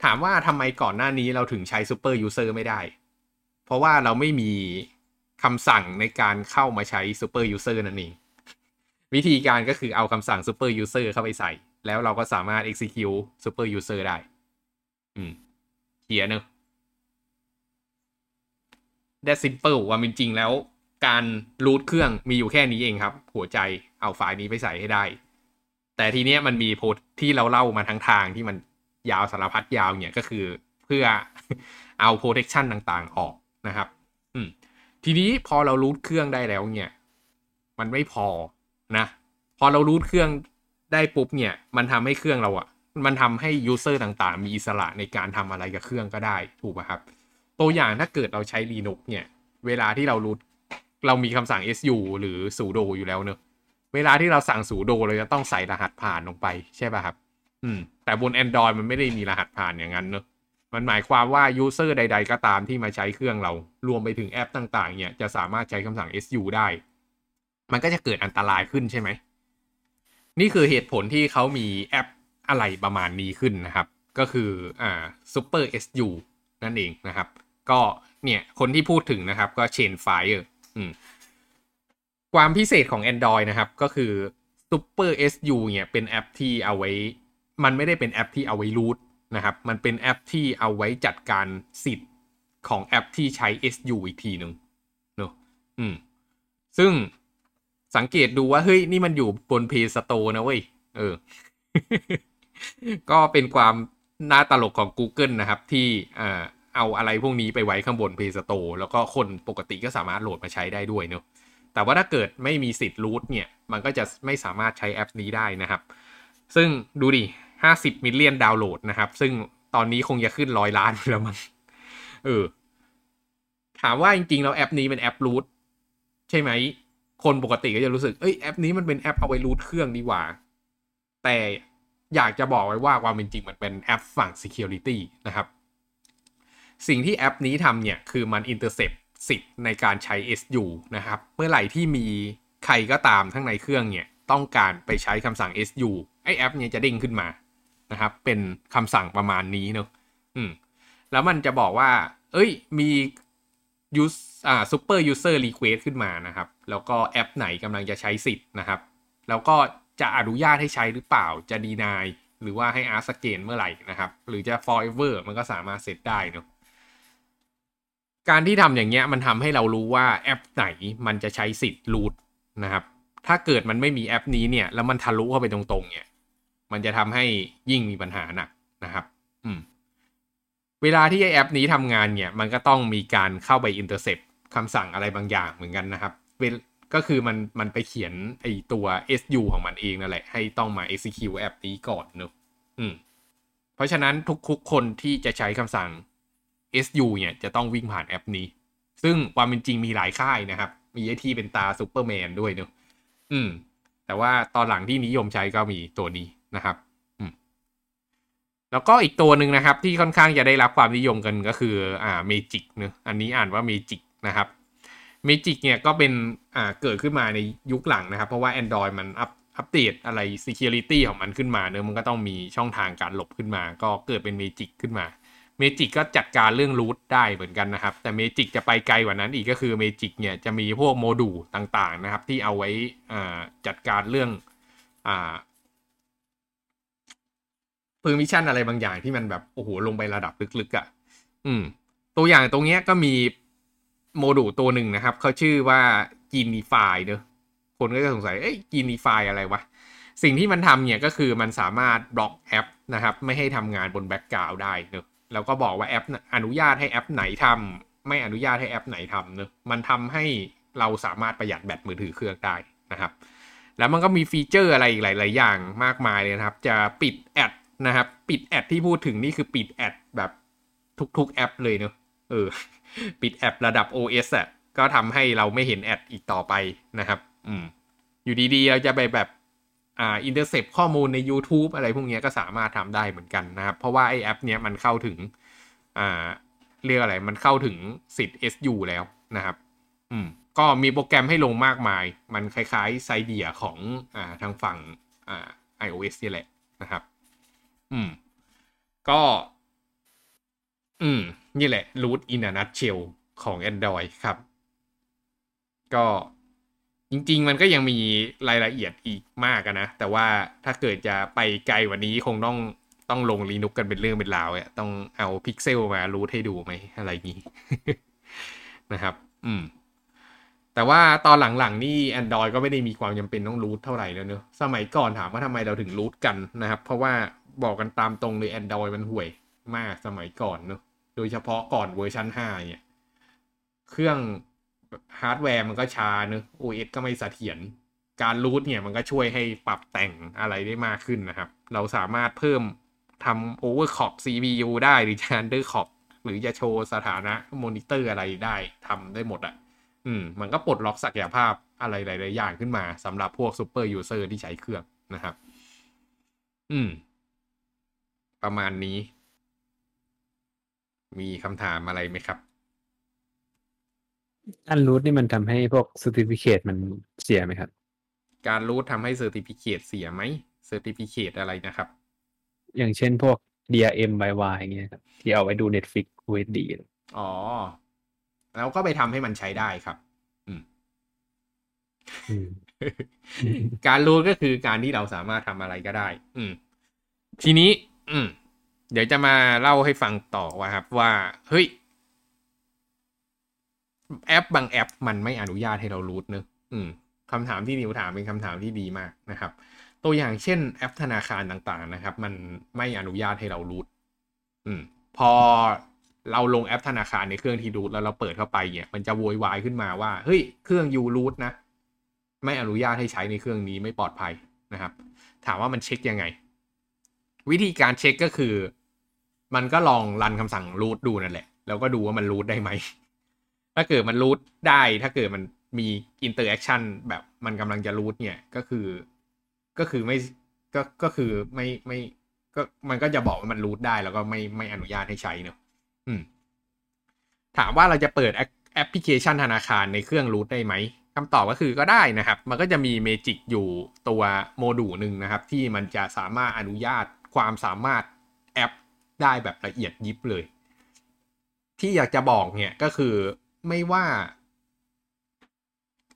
ถามว่าทำไมก่อนหน้านี้เราถึงใช้ super user ไม่ได้เพราะว่าเราไม่มีคำสั่งในการเข้ามาใช้ super user นั่นเองวิธีการก็คือเอาคำสั่ง super user เข้าไปใส่แล้วเราก็สามารถ execute super user ได้เขียนเนอะ that simple ว่าจริงๆแล้วการ root เครื่องมีอยู่แค่นี้เองครับหัวใจเอาไฟล์นี้ไปใส่ให้ได้แต่ทีเนี้ยมันมีโพสที่เราเล่ามาทั้งทางที่มันยาวสารพัดยาวเนี่ยก็คือเพื่อเอา protection ต่างๆออกนะครับ ทีนี้พอเรารูทเครื่องได้แล้วเนี่ยมันไม่พอนะพอเรารูทเครื่องได้ปุ๊บเนี่ยมันทำให้เครื่องเราอะมันทำให้ยูเซอร์ต่างๆมีอิสระในการทำอะไรกับเครื่องก็ได้ถูกป่ะครับตัวอย่างถ้าเกิดเราใช้ Linux เนี่ยเวลาที่เรารูทเรามีคำสั่ง su หรือ sudo อยู่แล้วเนอะเวลาที่เราสั่ง sudo เราจะต้องใส่รหัสผ่านลงไปใช่ป่ะครับแต่บน Android มันไม่ได้มีรหัสผ่านอย่างนั้นเนอะมันหมายความว่ายูเซอร์ใดๆก็ตามที่มาใช้เครื่องเรารวมไปถึงแอปต่างๆเนี่ยจะสามารถใช้คำสั่ง su ได้มันก็จะเกิดอันตรายขึ้นใช่ไหมนี่คือเหตุผลที่เขามีแอปอะไรประมาณนี้ขึ้นนะครับก็คือSuperSU นั่นเองนะครับก็เนี่ยคนที่พูดถึงนะครับก็ Chainfire ความพิเศษของ Android นะครับก็คือ SuperSU เนี่ยเป็นแอปที่เอาไว้มันไม่ได้เป็นแอปที่เอาไว้รูทนะครับมันเป็นแอปที่เอาไว้จัดการสิทธิ์ของแอปที่ใช้ SU อีกทีนึงเนอะซึ่งสังเกตดูว่าเฮ้ยนี่มันอยู่บน Play Store นะเว้ยก็เป็นความน่าตลกของ Google นะครับที่เอาอะไรพวกนี้ไปไว้ข้างบน Play Store แล้วก็คนปกติก็สามารถโหลดมาใช้ได้ด้วยเนอะแต่ว่าถ้าเกิดไม่มีสิทธิ์รูทเนี่ยมันก็จะไม่สามารถใช้แอปนี้ได้นะครับซึ่งดูดิ50 million ดาวน์โหลดนะครับซึ่งตอนนี้คงจะขึ้น100ล้านแล้วมั้งถามว่าจริงๆแล้วแอปนี้เป็นแอปรูทใช่ไหมคนปกติก็จะรู้สึกแอปนี้มันเป็นแอปเอาไว้รูทเครื่องดีกว่าแต่อยากจะบอกไว้ว่าความเป็นจริงมันเป็นแอปฝั่ง security นะครับสิ่งที่แอปนี้ทำเนี่ยคือมัน intercept สิทธิ์ในการใช้ SU นะครับเมื่อไหร่ที่มีใครก็ตามทั้งในเครื่องเนี่ยต้องการไปใช้คำสั่ง SU ไอ้แอปเนี่ยจะเด้งขึ้นมานะครับเป็นคำสั่งประมาณนี้เนอะแล้วมันจะบอกว่ามี super user request ขึ้นมานะครับแล้วก็แอปไหนกำลังจะใช้สิทธิ์นะครับแล้วก็จะอนุญาตให้ใช้หรือเปล่าจะ deny หรือว่าให้ ask again เมื่อไหร่นะครับหรือจะ forever มันก็สามารถเซตได้เนอะการที่ทำอย่างเงี้ยมันทำให้เรารู้ว่าแอปไหนมันจะใช้สิทธิ์รูทนะครับถ้าเกิดมันไม่มีแอปนี้เนี่ยแล้วมันทะลุเข้าไปตรงๆเนี่ยมันจะทำให้ยิ่งมีปัญหาหนักนะครับเวลาที่แอปนี้ทำงานเนี่ยมันก็ต้องมีการเข้าไป intercept คำสั่งอะไรบางอย่างเหมือนกันนะครับก็คือมันไปเขียนไอตัว SU ของมันเองนั่นแหละให้ต้องมา execute แอปนี้ก่อนเนอะเพราะฉะนั้นทุกคนที่จะใช้คำสั่ง SU เนี่ยจะต้องวิ่งผ่านแอปนี้ซึ่งความเป็นจริงมีหลายค่ายนะครับมีไอที่เป็นตาซูเปอร์แมนด้วยเนอะแต่ว่าตอนหลังที่นิยมใช้ก็มีตัวนี้นะครับแล้วก็อีกตัวหนึ่งนะครับที่ค่อนข้างจะได้รับความนิยมกันก็คือMagisk เนอะอันนี้อ่านว่า Magisk นะครับ Magisk เนี่ยก็เป็นเกิดขึ้นมาในยุคหลังนะครับเพราะว่า Android มันอัปเดตอะไร security ของมันขึ้นมาเนอะมันก็ต้องมีช่องทางการหลบขึ้นมาก็เกิดเป็น Magisk ขึ้นมา Magisk ก็จัดการเรื่อง root ได้เหมือนกันนะครับแต่ Magisk จะไปไกลกว่านั้นอีกก็คือ Magisk เนี่ยจะมีพวกโมดูลต่างๆนะครับที่เอาไว้จัดการเรื่องpermission อะไรบางอย่างที่มันแบบโอ้โหลงไประดับลึกๆตัวอย่างตรงเนี้ยก็มีโมดูลตัวหนึ่งนะครับเขาชื่อว่า Genify เนอะคนก็จะสงสัยGenify อะไรวะสิ่งที่มันทำเนี่ยก็คือมันสามารถบล็อกแอปนะครับไม่ให้ทำงานบนแบ็คกราวด์ได้เนอะแล้วก็บอกว่าแอปอนุญาตให้แอปไหนทำไม่อนุญาตให้แอปไหนทำเนอะมันทำให้เราสามารถประหยัดแบตมือถือเครื่องได้นะครับแล้วมันก็มีฟีเจอร์อะไรอีกหลายๆอย่างมากมายเลยนะครับจะปิดแอดนะครับปิดแอดที่พูดถึงนี่คือปิดแอดแบบทุกๆแอปเลยเนอะปิดแอดระดับ OS อ่ะก็ทำให้เราไม่เห็นแอดอีกต่อไปนะครับอยู่ดีๆเราจะไปแบบintercept ข้อมูลใน YouTube อะไรพวกนี้ก็สามารถทำได้เหมือนกันนะครับเพราะว่าไอ้แอปเนี้ยมันเข้าถึงเรียกอะไรมันเข้าถึงสิทธิ์ SU แล้วนะครับก็มีโปรแกรมให้ลงมากมายมันคล้ายๆไซเดียของทางฝั่งiOS นี่แหละนะครับก็นี่แหละ root in a nutshell ของ Android ครับก็จริงๆมันก็ยังมีรายละเอียดอีกมากนะแต่ว่าถ้าเกิดจะไปไกลกว่านี้คงต้องลง Linux กันเป็นเรื่องเป็นราวอ่ะต้องเอา Pixel มา root ให้ดูไหมอะไรงี้ นะครับแต่ว่าตอนหลังๆนี่ Android ก็ไม่ได้มีความจำเป็นต้อง root เท่าไหร่แล้วเนอะสมัยก่อนถามว่าทำไมเราถึง root กันนะครับเพราะว่าบอกกันตามตรงเลย Android มันห่วยมากสมัยก่อนเนอะโดยเฉพาะก่อนเวอร์ชัน5เนี่ย เครื่องฮาร์ดแวร์มันก็ช้าเนอะ OS ก็ไม่เสถียรการรูทเนี่ยมันก็ช่วยให้ปรับแต่งอะไรได้มากขึ้นนะครับเราสามารถเพิ่มทำโอเวอร์คล็อก CPU ได้หรือจะอันเดอร์คล็อกหรือจะโชว์สถานะมอนิเตอร์อะไรได้ทำได้หมดอ่ะมันก็ปลดล็อกศักยภาพอะไรหลายๆอย่างขึ้นมาสำหรับพวกซูเปอร์ยูเซอร์ที่ใช้เครื่องนะครับประมาณนี้มีคำถามอะไรไหมครับการรูทนี่มันทำให้พวกเซอร์ติฟิเคตมันเสียไหมครับการรูททำให้เซอร์ติฟิเคตเสียไหมเซอร์ติฟิเคตอะไรนะครับอย่างเช่นพวก DRM YY อย่างเงี้ยครับที่เอาไว้ดู Netflix USD อ๋อแล้วก็ไปทำให้มันใช้ได้ครับการรูทก็คือการที่เราสามารถทำอะไรก็ได้ทีนี้เดี๋ยวจะมาเล่าให้ฟังต่อว่าครับว่าเฮ้ยแอปบางแอปมันไม่อนุญาตให้เรารูทเนอะคำถามที่นิวถามเป็นคำถามที่ดีมากนะครับตัวอย่างเช่นแอปธนาคารต่างๆนะครับมันไม่อนุญาตให้เรารูทพอเราลงแอปธนาคารในเครื่องที่รูทแล้วเราเปิดเข้าไปเนี่ยมันจะโวยวายขึ้นมาว่าเฮ้ยเครื่องยูรูทนะไม่อนุญาตให้ใช้ในเครื่องนี้ไม่ปลอดภัยนะครับถามว่ามันเช็คยังไงวิธีการเช็คก็คือมันก็ลองรันคำสั่งรูทดูนั่นแหละแล้วก็ดูว่ามันรูทได้ไหมถ้าเกิดมันรูทได้ถ้าเกิดมันมีอินเตอร์แอคชั่นแบบมันกำลังจะรูทเนี่ยก็คือไม่ก็คือไม่ก็มันก็จะบอกว่ามันรูทได้แล้วก็ไม่อนุญาตให้ใช้เนอะถามว่าเราจะเปิดแอปพลิเคชันธนาคารในเครื่องรูทได้ไหมคำตอบก็คือก็ได้นะครับมันก็จะมีเมจิกอยู่ตัวโมดูลนึงนะครับที่มันจะสามารถอนุญาตความสามารถแอปได้แบบละเอียดยิบเลยที่อยากจะบอกเนี่ยก็คือไม่ว่า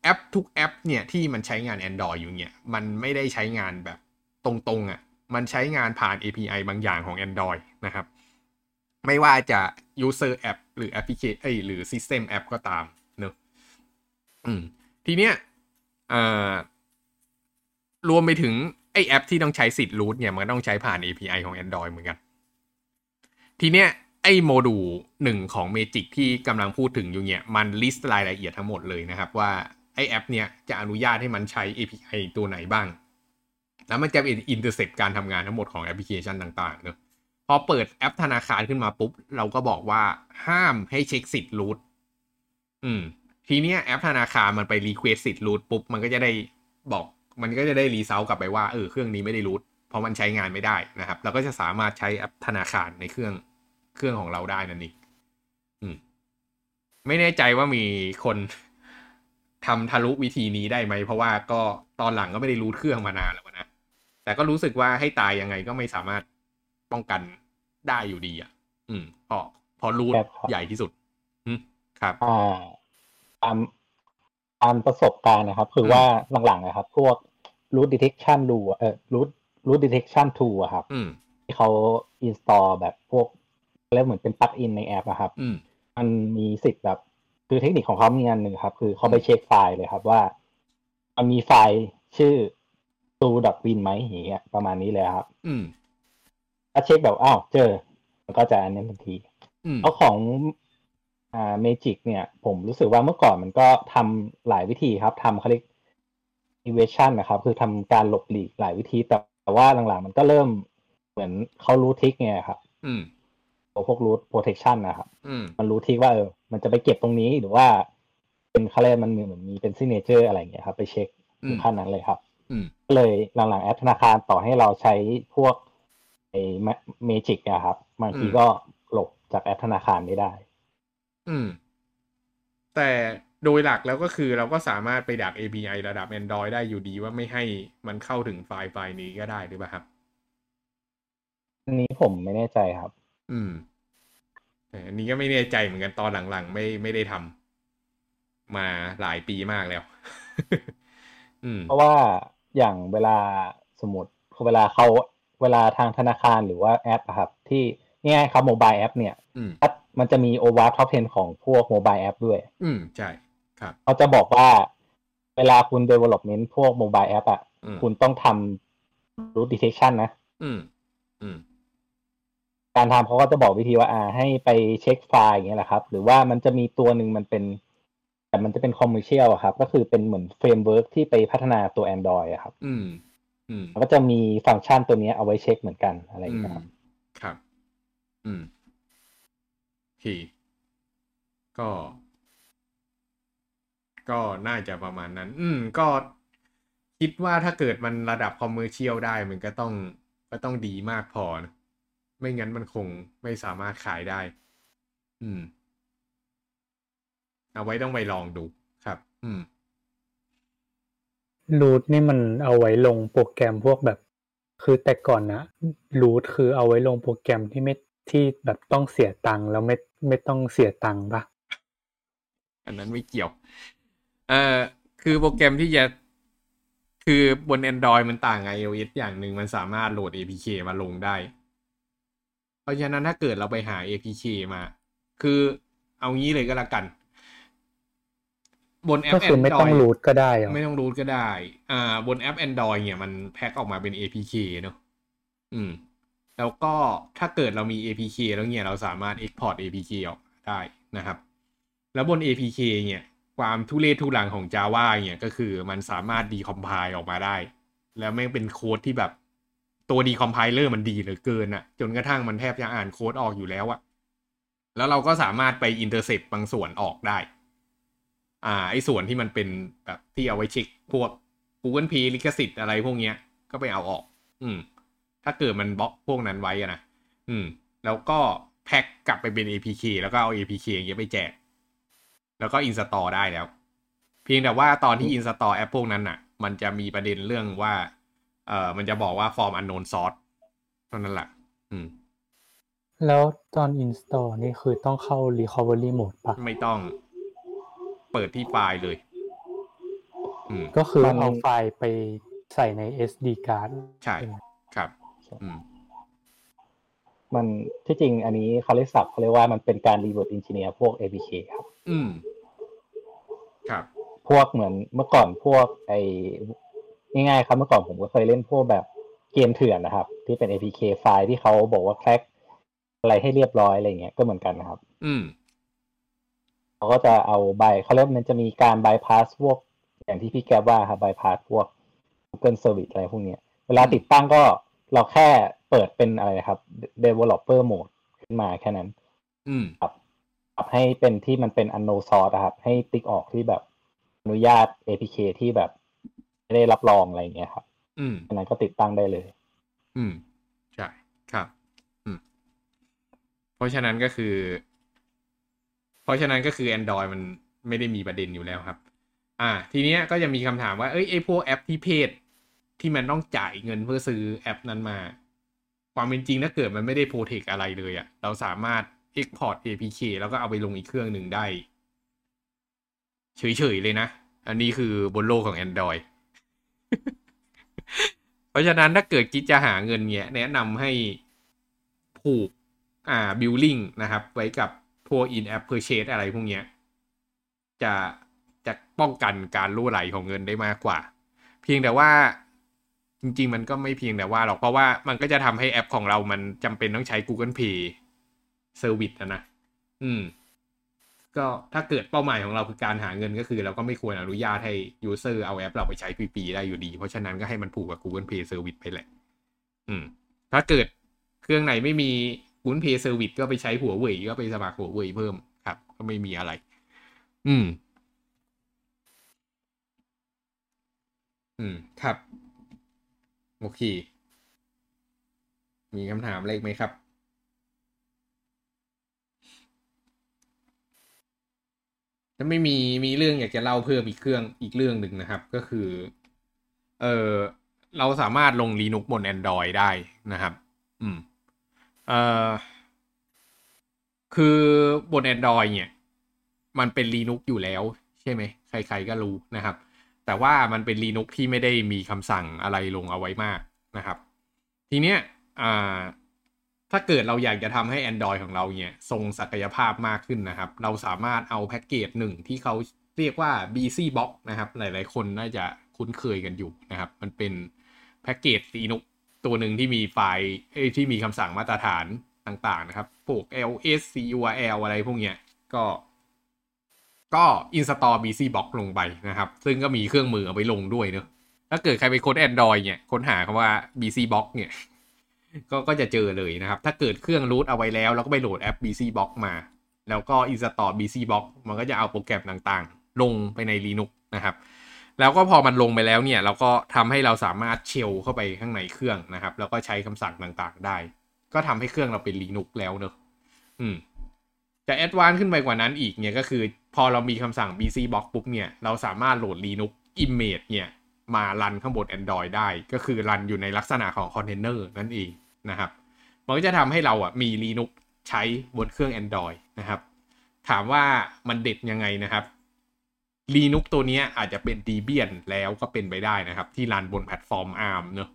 แอปทุกแอปเนี่ยที่มันใช้งาน Android อยู่เนี่ยมันไม่ได้ใช้งานแบบตรงๆอ่ะมันใช้งานผ่าน API บางอย่างของ Android นะครับไม่ว่าจะ user app หรือ application หรือ system app ก็ตามเนอะทีเนี้ยรวมไปถึงไอแอปที่ต้องใช้สิทธิ์รูทเนี่ยมันต้องใช้ผ่าน API ของ Android เหมือนกันทีเนี้ยไอโมดูล1ของ Magisk ที่กำลังพูดถึงอยู่เนี่ยมันลิสต์รายละเอียดทั้งหมดเลยนะครับว่าไอแอปเนี่ยจะอนุญาตให้มันใช้ API ตัวไหนบ้างแล้วมันจะอินเตอร์เซปต์การทำงานทั้งหมดของแอปพลิเคชันต่างๆเนอะพอเปิดแอปธนาคารขึ้นมาปุ๊บเราก็บอกว่าห้ามให้เช็คสิทธิ์รูททีเนี้ยแอปธนาคารมันไปรีเควสต์สิทธิ์รูทปุ๊บมันก็จะได้บอกมันก็จะได้รีเซลกลับไปว่าเครื่องนี้ไม่ได้รูทเพราะมันใช้งานไม่ได้นะครับเราก็จะสามารถใช้แอปธนาคารในเครื่องของเราได้นั่นเองไม่แน่ใจว่ามีคนทำทะลุวิธีนี้ได้ไหมเพราะว่าก็ตอนหลังก็ไม่ได้รูทเครื่องมานานแล้วนะแต่ก็รู้สึกว่าให้ตายยังไงก็ไม่สามารถป้องกันได้อยู่ดีอ่ะพอรูทใหญ่ที่สุดครับตามประสบการณ์นะครับคือว่าหลังๆนะครับพวก root detection tool root detection tool อ่ะครับที่เขา install แบบพวกเรียกเหมือนเป็น plugin ในแอปนะครับมันมีสิทธิ์แบบคือเทคนิคของเขามีอันหนึ่งครับคือเขาไปเช็คไฟล์เลยครับว่ามันมีไฟล์ชื่อ tool.win ไหมอย่างเงี้ยประมาณนี้เลยครับถ้าเช็คแบบอ้าวเจอมันก็จะอันนี้ทันทีแล้วของMagisk เนี่ยผมรู้สึกว่าเมื่อก่อนมันก็ทำหลายวิธีครับทำเขาเรียก evasion นะครับคือทำการหลบหลีกหลายวิธีแต่ว่าหลังๆมันก็เริ่มเหมือนเขารู้ทริคไงครับพวก root protection นะครับมันรู้ทริคว่ามันจะไปเก็บตรงนี้หรือว่าเป็นเขาเรียกมันเหมือนมีเป็น signature อะไรอย่างเงี้ยครับไปเช็คถึงขั้นนั้นเลยครับก็เลยหลังๆแอปธนาคารต่อให้เราใช้พวกไอ้ Magisk นะครับบางทีก็หลบจากแอปธนาคารไม่ได้แต่โดยหลักแล้วก็คือเราก็สามารถไปดัก API ระดับ Android ได้อยู่ดีว่าไม่ให้มันเข้าถึงไฟล์นี้ก็ได้หรือเปล่าครับอันนี้ผมไม่แน่ใจครับอันนี้ก็ไม่แน่ใจเหมือนกันตอนหลังๆไม่ได้ทำมาหลายปีมากแล้ว เพราะว่าอย่างเวลาสมมุติเวลาทางธนาคารหรือว่าแอปครับที่ง่ายๆครับโมบายแอปเนี่ยมันจะมี overwrap top 10ของพวก mobile app ด้วยใช่ครับเขาจะบอกว่าเวลาคุณ development พวก mobile app อ่ะคุณต้องทำ root detection นะ การทำเขาก็จะบอกวิธีว่าให้ไปเช็คไฟล์อย่างเงี้ยแหละครับหรือว่ามันจะมีตัวหนึ่งมันเป็นแต่มันจะเป็นคอมเมอร์เชียลครับก็คือเป็นเหมือนเฟรมเวิร์กที่ไปพัฒนาตัว Android ครับมันก็จะมีฟังก์ชันตัวนี้เอาไว้เช็คเหมือนกันอะไรอย่างเงี้ยครับครับที่ก็น่าจะประมาณนั้นก็คิดว่าถ้าเกิดมันระดับคอมเมอร์เชียลได้มันก็ต้องดีมากพอนะไม่งั้นมันคงไม่สามารถขายได้เอาไว้ต้องไปลองดูครับรูทนี่มันเอาไว้ลงโปรแกรมพวกแบบคือแต่ก่อนนะรูทคือเอาไว้ลงโปรแกรมที่แบบต้องเสียตังค์แล้วไม่ต้องเสียตังค์ป่ะอันนั้นไม่เกี่ยวคือโปรแกรมที่จะคือบน Android มันต่าง iOS อย่างหนึ่งมันสามารถโหลด APK มาลงได้เพราะฉะนั้นถ้าเกิดเราไปหา APK มาคือเอางี้เลยก็แล้วกันบนแอป Android ก็คือไม่ต้องรูทก็ได้หรอไม่ต้องรูทก็ได้บนแอป Android เนี่ยมันแพ็คออกมาเป็น APK เนอะแล้วก็ถ้าเกิดเรามี APK แล้วเนี่ยเราสามารถ export APK ออกได้นะครับแล้วบน APK เนี่ยความทุเรศทุรังของ Java เนี่ยก็คือมันสามารถ decompile ออกมาได้แล้วแม่งเป็นโค้ดที่แบบตัว decompiler มันดีเหลือเกินน่ะจนกระทั่งมันแทบจะอ่านโค้ดออกอยู่แล้วอะแล้วเราก็สามารถไป intercept บางส่วนออกได้ไอ้ส่วนที่มันเป็นแบบที่เอาไว้เช็คพวก Google Play ลิขสิทธิ์อะไรพวกเนี้ยก็ไปเอาออกถ้าเกิดมันบล็อกพวกนั้นไว้นะแล้วก็แพ็คกลับไปเป็น APK แล้วก็เอา APK อย่างเงี้ยไปแจกแล้วก็ install ได้แล้วเพียงแต่ว่าตอนที่ install แอปพวกนั้นน่ะมันจะมีประเด็นเรื่องว่ามันจะบอกว่า form unknown source เท่านั้นแหละแล้วตอน install นี่คือต้องเข้า recovery mode ป่ะไม่ต้องเปิดที่ไฟล์เลยก็คือเอาไฟล์ไปใส่ใน SD card ใช่ครับมันที่จริงอันนี้เขาเรียกศัพท์เขาเรียกว่ามันเป็นการ reverse engineer พวก APK ครับครับพวกเหมือนเมื่อก่อนพวกไอ้ง่ายๆครับเมื่อก่อนผมก็เคยเล่นพวกแบบเกมเถื่อนนะครับที่เป็น APK ไฟล์ที่เขาบอกว่าแคร็กอะไรให้เรียบร้อยอะไรเงี้ยก็เหมือนกันนะครับเขาก็จะเอาใบเขาเรียกมันจะมีการบายพาสพวกอย่างที่พี่แกว่าครับบายพาสพวก Google Service อะไรพวกเนี้ยเวลาติดตั้งก็เราแค่เปิดเป็นอะไรครับ developer mode ขึ้นมาแค่นั้นปรับให้เป็นที่มันเป็น unknown source นะครับให้ติ๊กออกที่แบบอนุญาต APK ที่แบบไม่ได้รับรองอะไรอย่างเงี้ยครับอันนั้นก็ติดตั้งได้เลยใช่ครับเพราะฉะนั้นก็คือ Android มันไม่ได้มีประเด็นอยู่แล้วครับทีเนี้ยก็จะมีคำถามว่าเอ้ยไอ้พวกแอปที่เพจที่มันต้องจ่ายเงินเพื่อซื้อแอปนั้นมาความเป็นจริงถ้าเกิดมันไม่ได้โปรเทคอะไรเลยอ่ะเราสามารถ export APK แล้วก็เอาไปลงอีกเครื่องหนึ่งได้เฉยๆเลยนะอันนี้คือบนโลกของ Android เพราะฉะนั้นถ้าเกิดคิดจะหาเงินเนี่ยแนะนำให้ผูกbilling นะครับไว้กับพวก in app purchase อะไรพวกเนี้ยจะป้องกันการรั่วไหลของเงินได้มากกว่าเพียงแต่ว่าจริงๆมันก็ไม่เพียงแต่ว่าหรอกเพราะว่ามันก็จะทำให้แอปของเรามันจำเป็นต้องใช้ Google Play Service นะก็ถ้าเกิดเป้าหมายของเราคือการหาเงินก็คือเราก็ไม่ควรอนุญาตให้ user เอาแอปเราไปใช้ฟรีๆได้อยู่ดีเพราะฉะนั้นก็ให้มันผูกกับ Google Play Service ไปแหละถ้าเกิดเครื่องไหนไม่มี Google Play Service ก็ไปใช้หัวเว่ยก็ไปสมัครหัวเว่ยเพิ่มครับก็ไม่มีอะไรครับโอเคมีคำถามอะไรไหมครับถ้าไม่มีเรื่องอยากจะเล่าเพิ่มอีกเรื่องหนึ่งนะครับก็คือเราสามารถลง Linux บน Android ได้นะครับคือบน Android เนี่ยมันเป็น Linux อยู่แล้วใช่ไหมใครๆก็รู้นะครับแต่ว่ามันเป็น Linux ที่ไม่ได้มีคำสั่งอะไรลงเอาไว้มากนะครับทีเนี้ยถ้าเกิดเราอยากจะทำให้ Android ของเราเนี่ยทรงศักยภาพมากขึ้นนะครับเราสามารถเอาแพ็กเกจหนึ่งที่เขาเรียกว่า BusyBox นะครับหลายๆคนน่าจะคุ้นเคยกันอยู่นะครับมันเป็นแพ็กเกจ Linux ตัวหนึ่งที่มีไฟล์ที่มีคำสั่งมาตรฐาน ต่างๆนะครับพวก ls curl อะไรพวกเนี้ยก็ install BusyBox ลงไปนะครับซึ่งก็มีเครื่องมือเอาไปลงด้วยเนอะถ้าเกิดใครเป็นคน Android เนี่ยค้นหาคำว่า BusyBox เนี่ยก็จะเจอเลยนะครับถ้าเกิดเครื่อง root เอาไว้แล้วเราก็ไปโหลดแอป BusyBox มาแล้วก็ install BusyBox มันก็จะเอาโปรแกรมต่างๆลงไปใน Linux นะครับแล้วก็พอมันลงไปแล้วเนี่ยเราก็ทำให้เราสามารถเชลเข้าไปข้างในเครื่องนะครับแล้วก็ใช้คำสั่งต่างๆได้ก็ทำให้เครื่องเราเป็น Linux แล้วเนอะจะแอดวานซ์ขึ้นไปกว่านั้นอีกเนี่ยก็คือพอเรามีคำสั่ง BusyBox ปุ๊บเนี่ยเราสามารถโหลด Linux Image เนี่ยมารันข้างบน Android ได้ก็คือรันอยู่ในลักษณะของคอนเทนเนอร์นั่นเองนะครับมันก็จะทำให้เราอ่ะมี Linux ใช้บนเครื่อง Android นะครับถามว่ามันเด็ดยังไงนะครับ Linux ตัวนี้อาจจะเป็น Debian แล้วก็เป็นไปได้นะครับที่รันบนแพลตฟอร์ม ARM เนอะ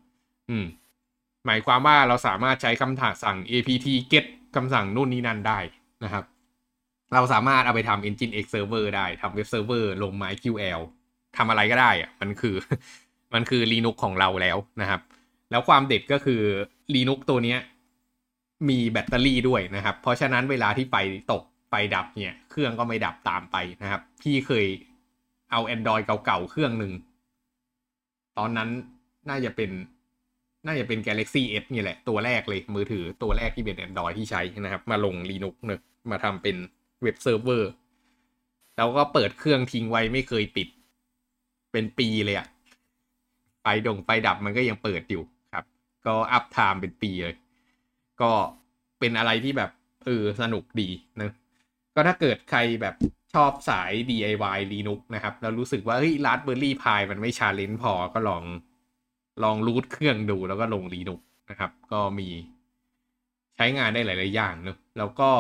หมายความว่าเราสามารถใช้คำสั่ง apt get คำสั่งนู่นนี่นั่นได้นะครับเราสามารถเอาไปทำ Engine X Server ได้ทำ Web Server ลง MySQL ทำอะไรก็ได้อะมันคือ Linux ของเราแล้วนะครับแล้วความเด็ดก็คือ Linux ตัวนี้มีแบตเตอรี่ด้วยนะครับเพราะฉะนั้นเวลาที่ไฟตกไฟดับเนี่ยเครื่องก็ไม่ดับตามไปนะครับพี่เคยเอา Android เก่าๆเครื่องหนึ่งตอนนั้นน่าจะเป็น Galaxy S นี่แหละตัวแรกเลยมือถือตัวแรกที่เป็น Android ที่ใช้นะครับมาลง Linux นะมาทำเป็นเว็บเซิร์ฟเวอร์แล้วก็เปิดเครื่องทิ้งไว้ไม่เคยปิดเป็นปีเลยอะไฟดับมันก็ยังเปิดอยู่ครับก็อัพไทม์เป็นปีเลยก็เป็นอะไรที่แบบสนุกดีนะก็ถ้าเกิดใครแบบชอบสาย DIY Linux นะครับแล้วรู้สึกว่าเฮ้ย Raspberry Pi มันไม่ชาเลนจ์พอก็ลองรูทเครื่องดูแล้วก็ลง Linux นะครับก็มีใช้งานได้หลายๆอย่างนะแล้วก็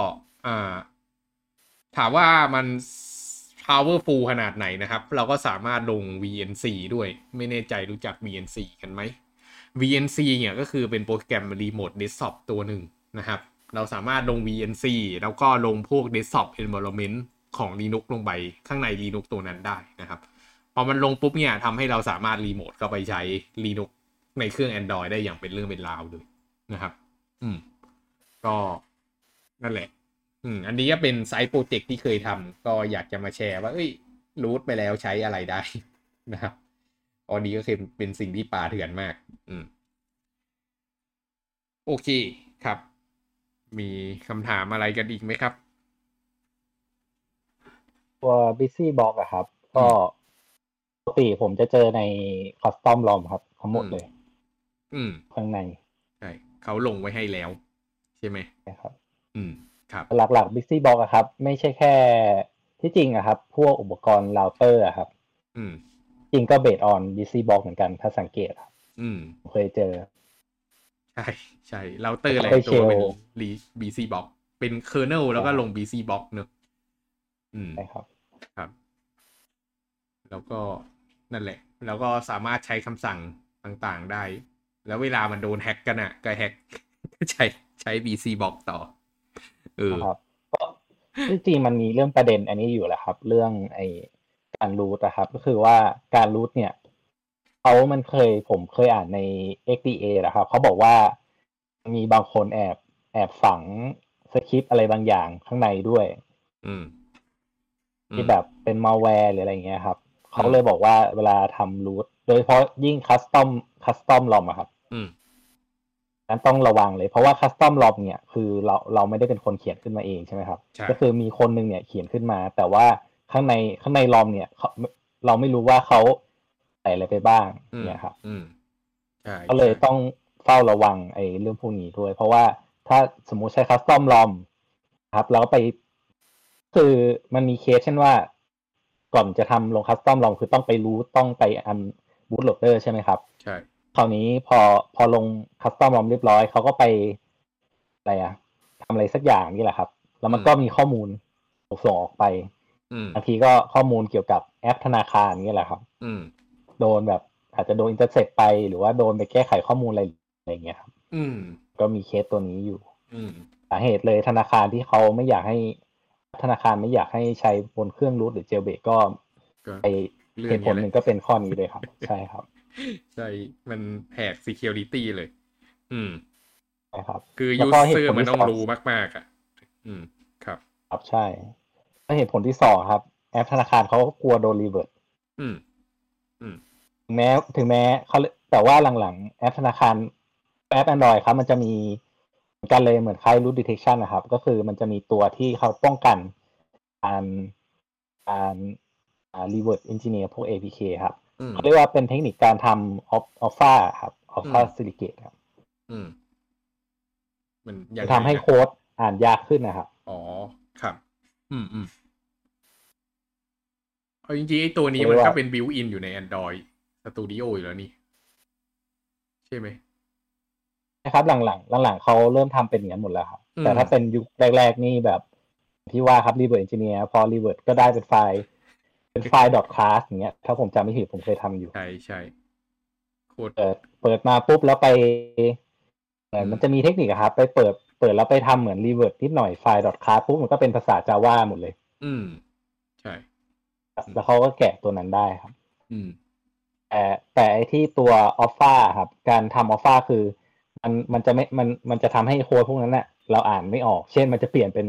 ถามว่ามัน powerful ขนาดไหนนะครับเราก็สามารถลง VNC ด้วยไม่แน่ใจรู้จัก VNC กันไหม VNC เนี่ยก็คือเป็นโปรแกรม Remote Desktop ตัวหนึ่งนะครับเราสามารถลง VNC แล้วก็ลงพวก Desktop Environment ของ Linux ลงไปข้างใน Linux ตัวนั้นได้นะครับพอมันลงปุ๊บเนี่ยทำให้เราสามารถ Remote เข้าไปใช้ Linux ในเครื่อง Android ได้อย่างเป็นเรื่องเป็นราวเลยนะครับก็นั่นแหละอันนี้ก็เป็นไซต์โปรเจกต์ที่เคยทำก็อยากจะมาแชร์ว่ารูทไปแล้วใช้อะไรได้นะครับอันนี้ก็เป็นสิ่งที่ป่าเถื่อนมากโอเคครับมีคำถามอะไรกันอีกไหมครับตัว BusyBox อะครับก็ปกติผมจะเจอในคัสตอมรอมครับทั้งหมดเลยข้างในใช่เขาลงไว้ให้แล้วใช่ไหมใช่ครับหลักๆ BusyBox อะครับไม่ใช่แค่ที่จริงอะครับพวกอุปกรณ์เราเตอร์อะครับจริงก็เบสออน BusyBox เหมือนกันถ้าสังเกตครับเคยเจอใช่เราเตอร์อะไรตัวเป็น BusyBox เป็น Kernel แล้วก็ลง BusyBox เนอะใช่ครับแล้วก็นั่นแหละแล้วก็สามารถใช้คำสั่งต่างๆได้แล้วเวลามันโดนแฮกกันอะก็แฮกใช้ BusyBox ต่อครับก็จริงๆมันมีเรื่องประเด็นอันนี้อยู่แหละครับเรื่องไอ้การรูทนะครับก็คือว่าการรูทเนี่ยผมเคยอ่านใน XDA นะครับเขาบอกว่ามีบางคนแอบฝังสคริปต์อะไรบางอย่างข้างในด้วยที่แบบเป็นมัลแวร์หรืออะไรอย่างเงี้ยครับเขาเลยบอกว่าเวลาทำรูทโดยเฉพาะยิ่งคัสตอมลอมอะครับนั้นต้องระวังเลยเพราะว่าคัสตอมลอมเนี่ยคือเราไม่ได้เป็นคนเขียนขึ้นมาเองใช่ไหมครับก็คือมีคนนึงเนี่ยเขียนขึ้นมาแต่ว่าข้างในลอมเนี่ยเราไม่รู้ว่าเขาใส่อะไรไปบ้างเนี่ยครับก็เลยต้องเฝ้าระวังไอ้เรื่องพวกนี้ด้วยเพราะว่าถ้าสมมุติใช้คัสตอมลอมครับแล้วไปคือมันมีเคสเช่นว่าก่อนจะทำลงคัสตอมลอมคือต้องไปรูทต้องไปอันบูตโหลดเดอร์ใช่ไหมครับใช่คราวนี้พอลงคัสตอมลอมเรียบร้อยเขาก็ไปทำอะไรสักอย่างนี่แหละครับแล้วมันก็มีข้อมูลส่งออกไปบางทีก็ข้อมูลเกี่ยวกับแอปธนาคารนี่แหละครับโดนแบบอาจจะโดนอินเตอร์เซ็ปไปหรือว่าโดนไปแก้ไขข้อมูลอะไรอย่างเงี้ยครับก็มีเคสตัวนี้อยู่สาเหตุเลยธนาคารที่เขาไม่อยากให้ธนาคารไม่อยากให้ใช้บนเครื่องรูทหรือเจลเบรกก็ไปเหตุผลหนึ่งก็เป็นข้อนี้เลยครับใช่ครับใช่มันแหก security เลย ครับคือยูเซอร์มันต้องรู้มากๆอ่ะอืมครับครับใช่แล้วเหตุผลที่สองครับแอปธนาคารเขาก็กลัวโดนรีเวิร์สถึงแม้เขาแต่ว่าหลังๆแอปธนาคารแอป Android ครับมันจะมีการเลยเหมือนคล้าย root detection นะครับก็คือมันจะมีตัวที่เขาป้องกันการreverse engineer พวก APK ครับเขาเรียกว่าเป็นเทคนิคการทำ alpha ครับ alpha silicate ครับมันทำให้โค้ดอ่านยากขึ้นนะครับอ๋อครับเอาจริงๆไอ้ตัวนี้มันก็เป็น built in อยู่ใน Android Studio อยู่แล้วนี่ใช่ไหมนะครับหลังเขาเริ่มทำเป็นอย่างนั้นหมดแล้วครับแต่ถ้าเป็นยุคแรกๆนี่แบบที่ว่าครับ reverse engineer พอ reverse ก็ได้เป็นไฟล์class อย่างเงี้ยถ้าผมจำไม่ผิดผมเคยทำอยู่ใช่ๆโคตรเปิดมาปุ๊บแล้วไปมันจะมีเทคนิคครับไปเปิดแล้วไปทำเหมือน reverse นิดหน่อยไฟล์ .class ปุ๊บมันก็เป็นภาษา Java หมดเลยใช่แล้วเขาก็แกะตัวนั้นได้ครับแต่ไอ้ที่ตัว alpha ครับการทำ alpha คือมันจะทำให้โค้ดพวกนั้นน่ะเราอ่านไม่ออกเช่นมันจะเปลี่ยนเป็น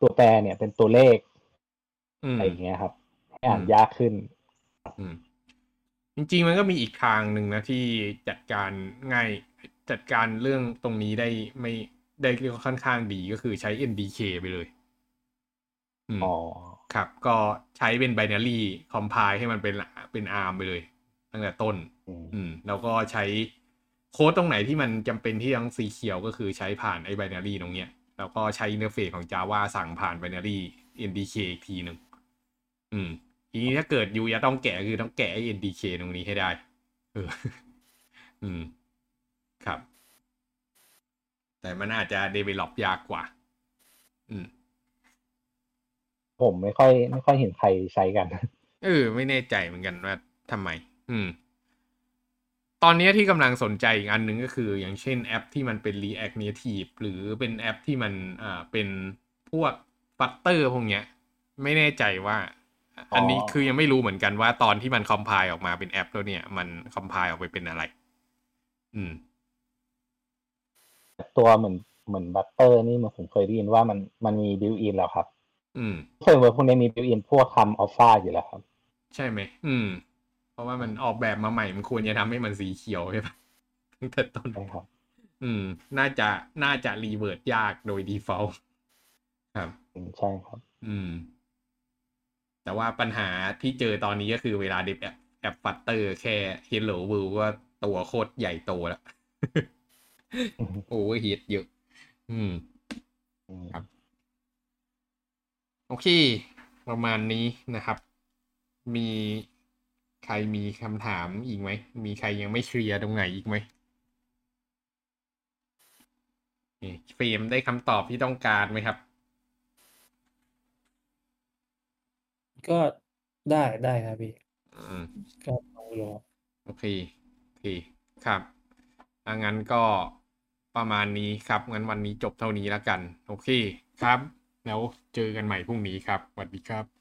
ตัวแปรเนี่ยเป็นตัวเลขอะไรอย่างเงี้ยครับให้อ่านยากขึ้นจริงๆมันก็มีอีกทางหนึ่งนะที่จัดการง่ายจัดการเรื่องตรงนี้ได้ไม่ได้ค่อนข้างดีก็คือใช้ NDK ไปเลยอ๋อครับก็ใช้เป็น binary compile ให้มันเป็น ARM ไปเลยตั้งแต่ต้นแล้วก็ใช้โค้ดตรงไหนที่มันจำเป็นที่ต้องสีเขียวก็คือใช้ผ่านไอ้ binary ตรงเนี้ยแล้วก็ใช้อินเทอร์เฟซของ Java สั่งผ่าน binary NDK อีกทีหนึ่งทีนี้ถ้าเกิดยูจะต้องแกะคือต้องแกะไอ้ NDK ตรงนี้ให้ได้ครับแต่มันอาจจะ develop ยากกว่าผมไม่ค่อยเห็นใครใช้กันไม่แน่ใจเหมือนกันว่าทำไมตอนนี้ที่กำลังสนใจอีกอันหนึ่งก็คืออย่างเช่นแอปที่มันเป็น React Native หรือเป็นแอปที่มันเป็นพวก Flutter พวกเนี้ยไม่แน่ใจว่าอันนี้คือยังไม่รู้เหมือนกันว่าตอนที่มันคอมไพล์ออกมาเป็นแอปแล้วเนี่ยมันคอมไพล์ออกไปเป็นอะไรตัวเหมือน Flutter นี่ผมเคยได้ยินว่ามันมี built in แล้วครับเซิร์ฟเวอร์พวกนี้มี built in พวกทำ alpha อยู่แล้วครับใช่ไหมเพราะว่ามันออกแบบมาใหม่มันควรจะทำให้มันสีเขียวใช่ปะตั้งแต่ต้นครับน่าจะรีเวิร์สยากโดย default ครับใช่ครับแต่ว่าปัญหาที่เจอตอนนี้ก็คือเวลาเดบแอป Flutter แค่ Hello World ว่าตัวโคตรใหญ่โตแล้ว โอ้ฮิตเยอะครับโอเคประมาณนี้นะครับมีใครมีคำถามอีกไหมมีใครยังไม่เคลียร์ตรงไหนอีกไหมเฟรมได้คำตอบที่ต้องการไหมครับก็ได้ครับพี่ก็ต้องรอโอเคครับงั้นก็ประมาณนี้ครับงั้นวันนี้จบเท่านี้แล้วกันโอเคครับแล้วเจอกันใหม่พรุ่งนี้ครับสวัสดีครับ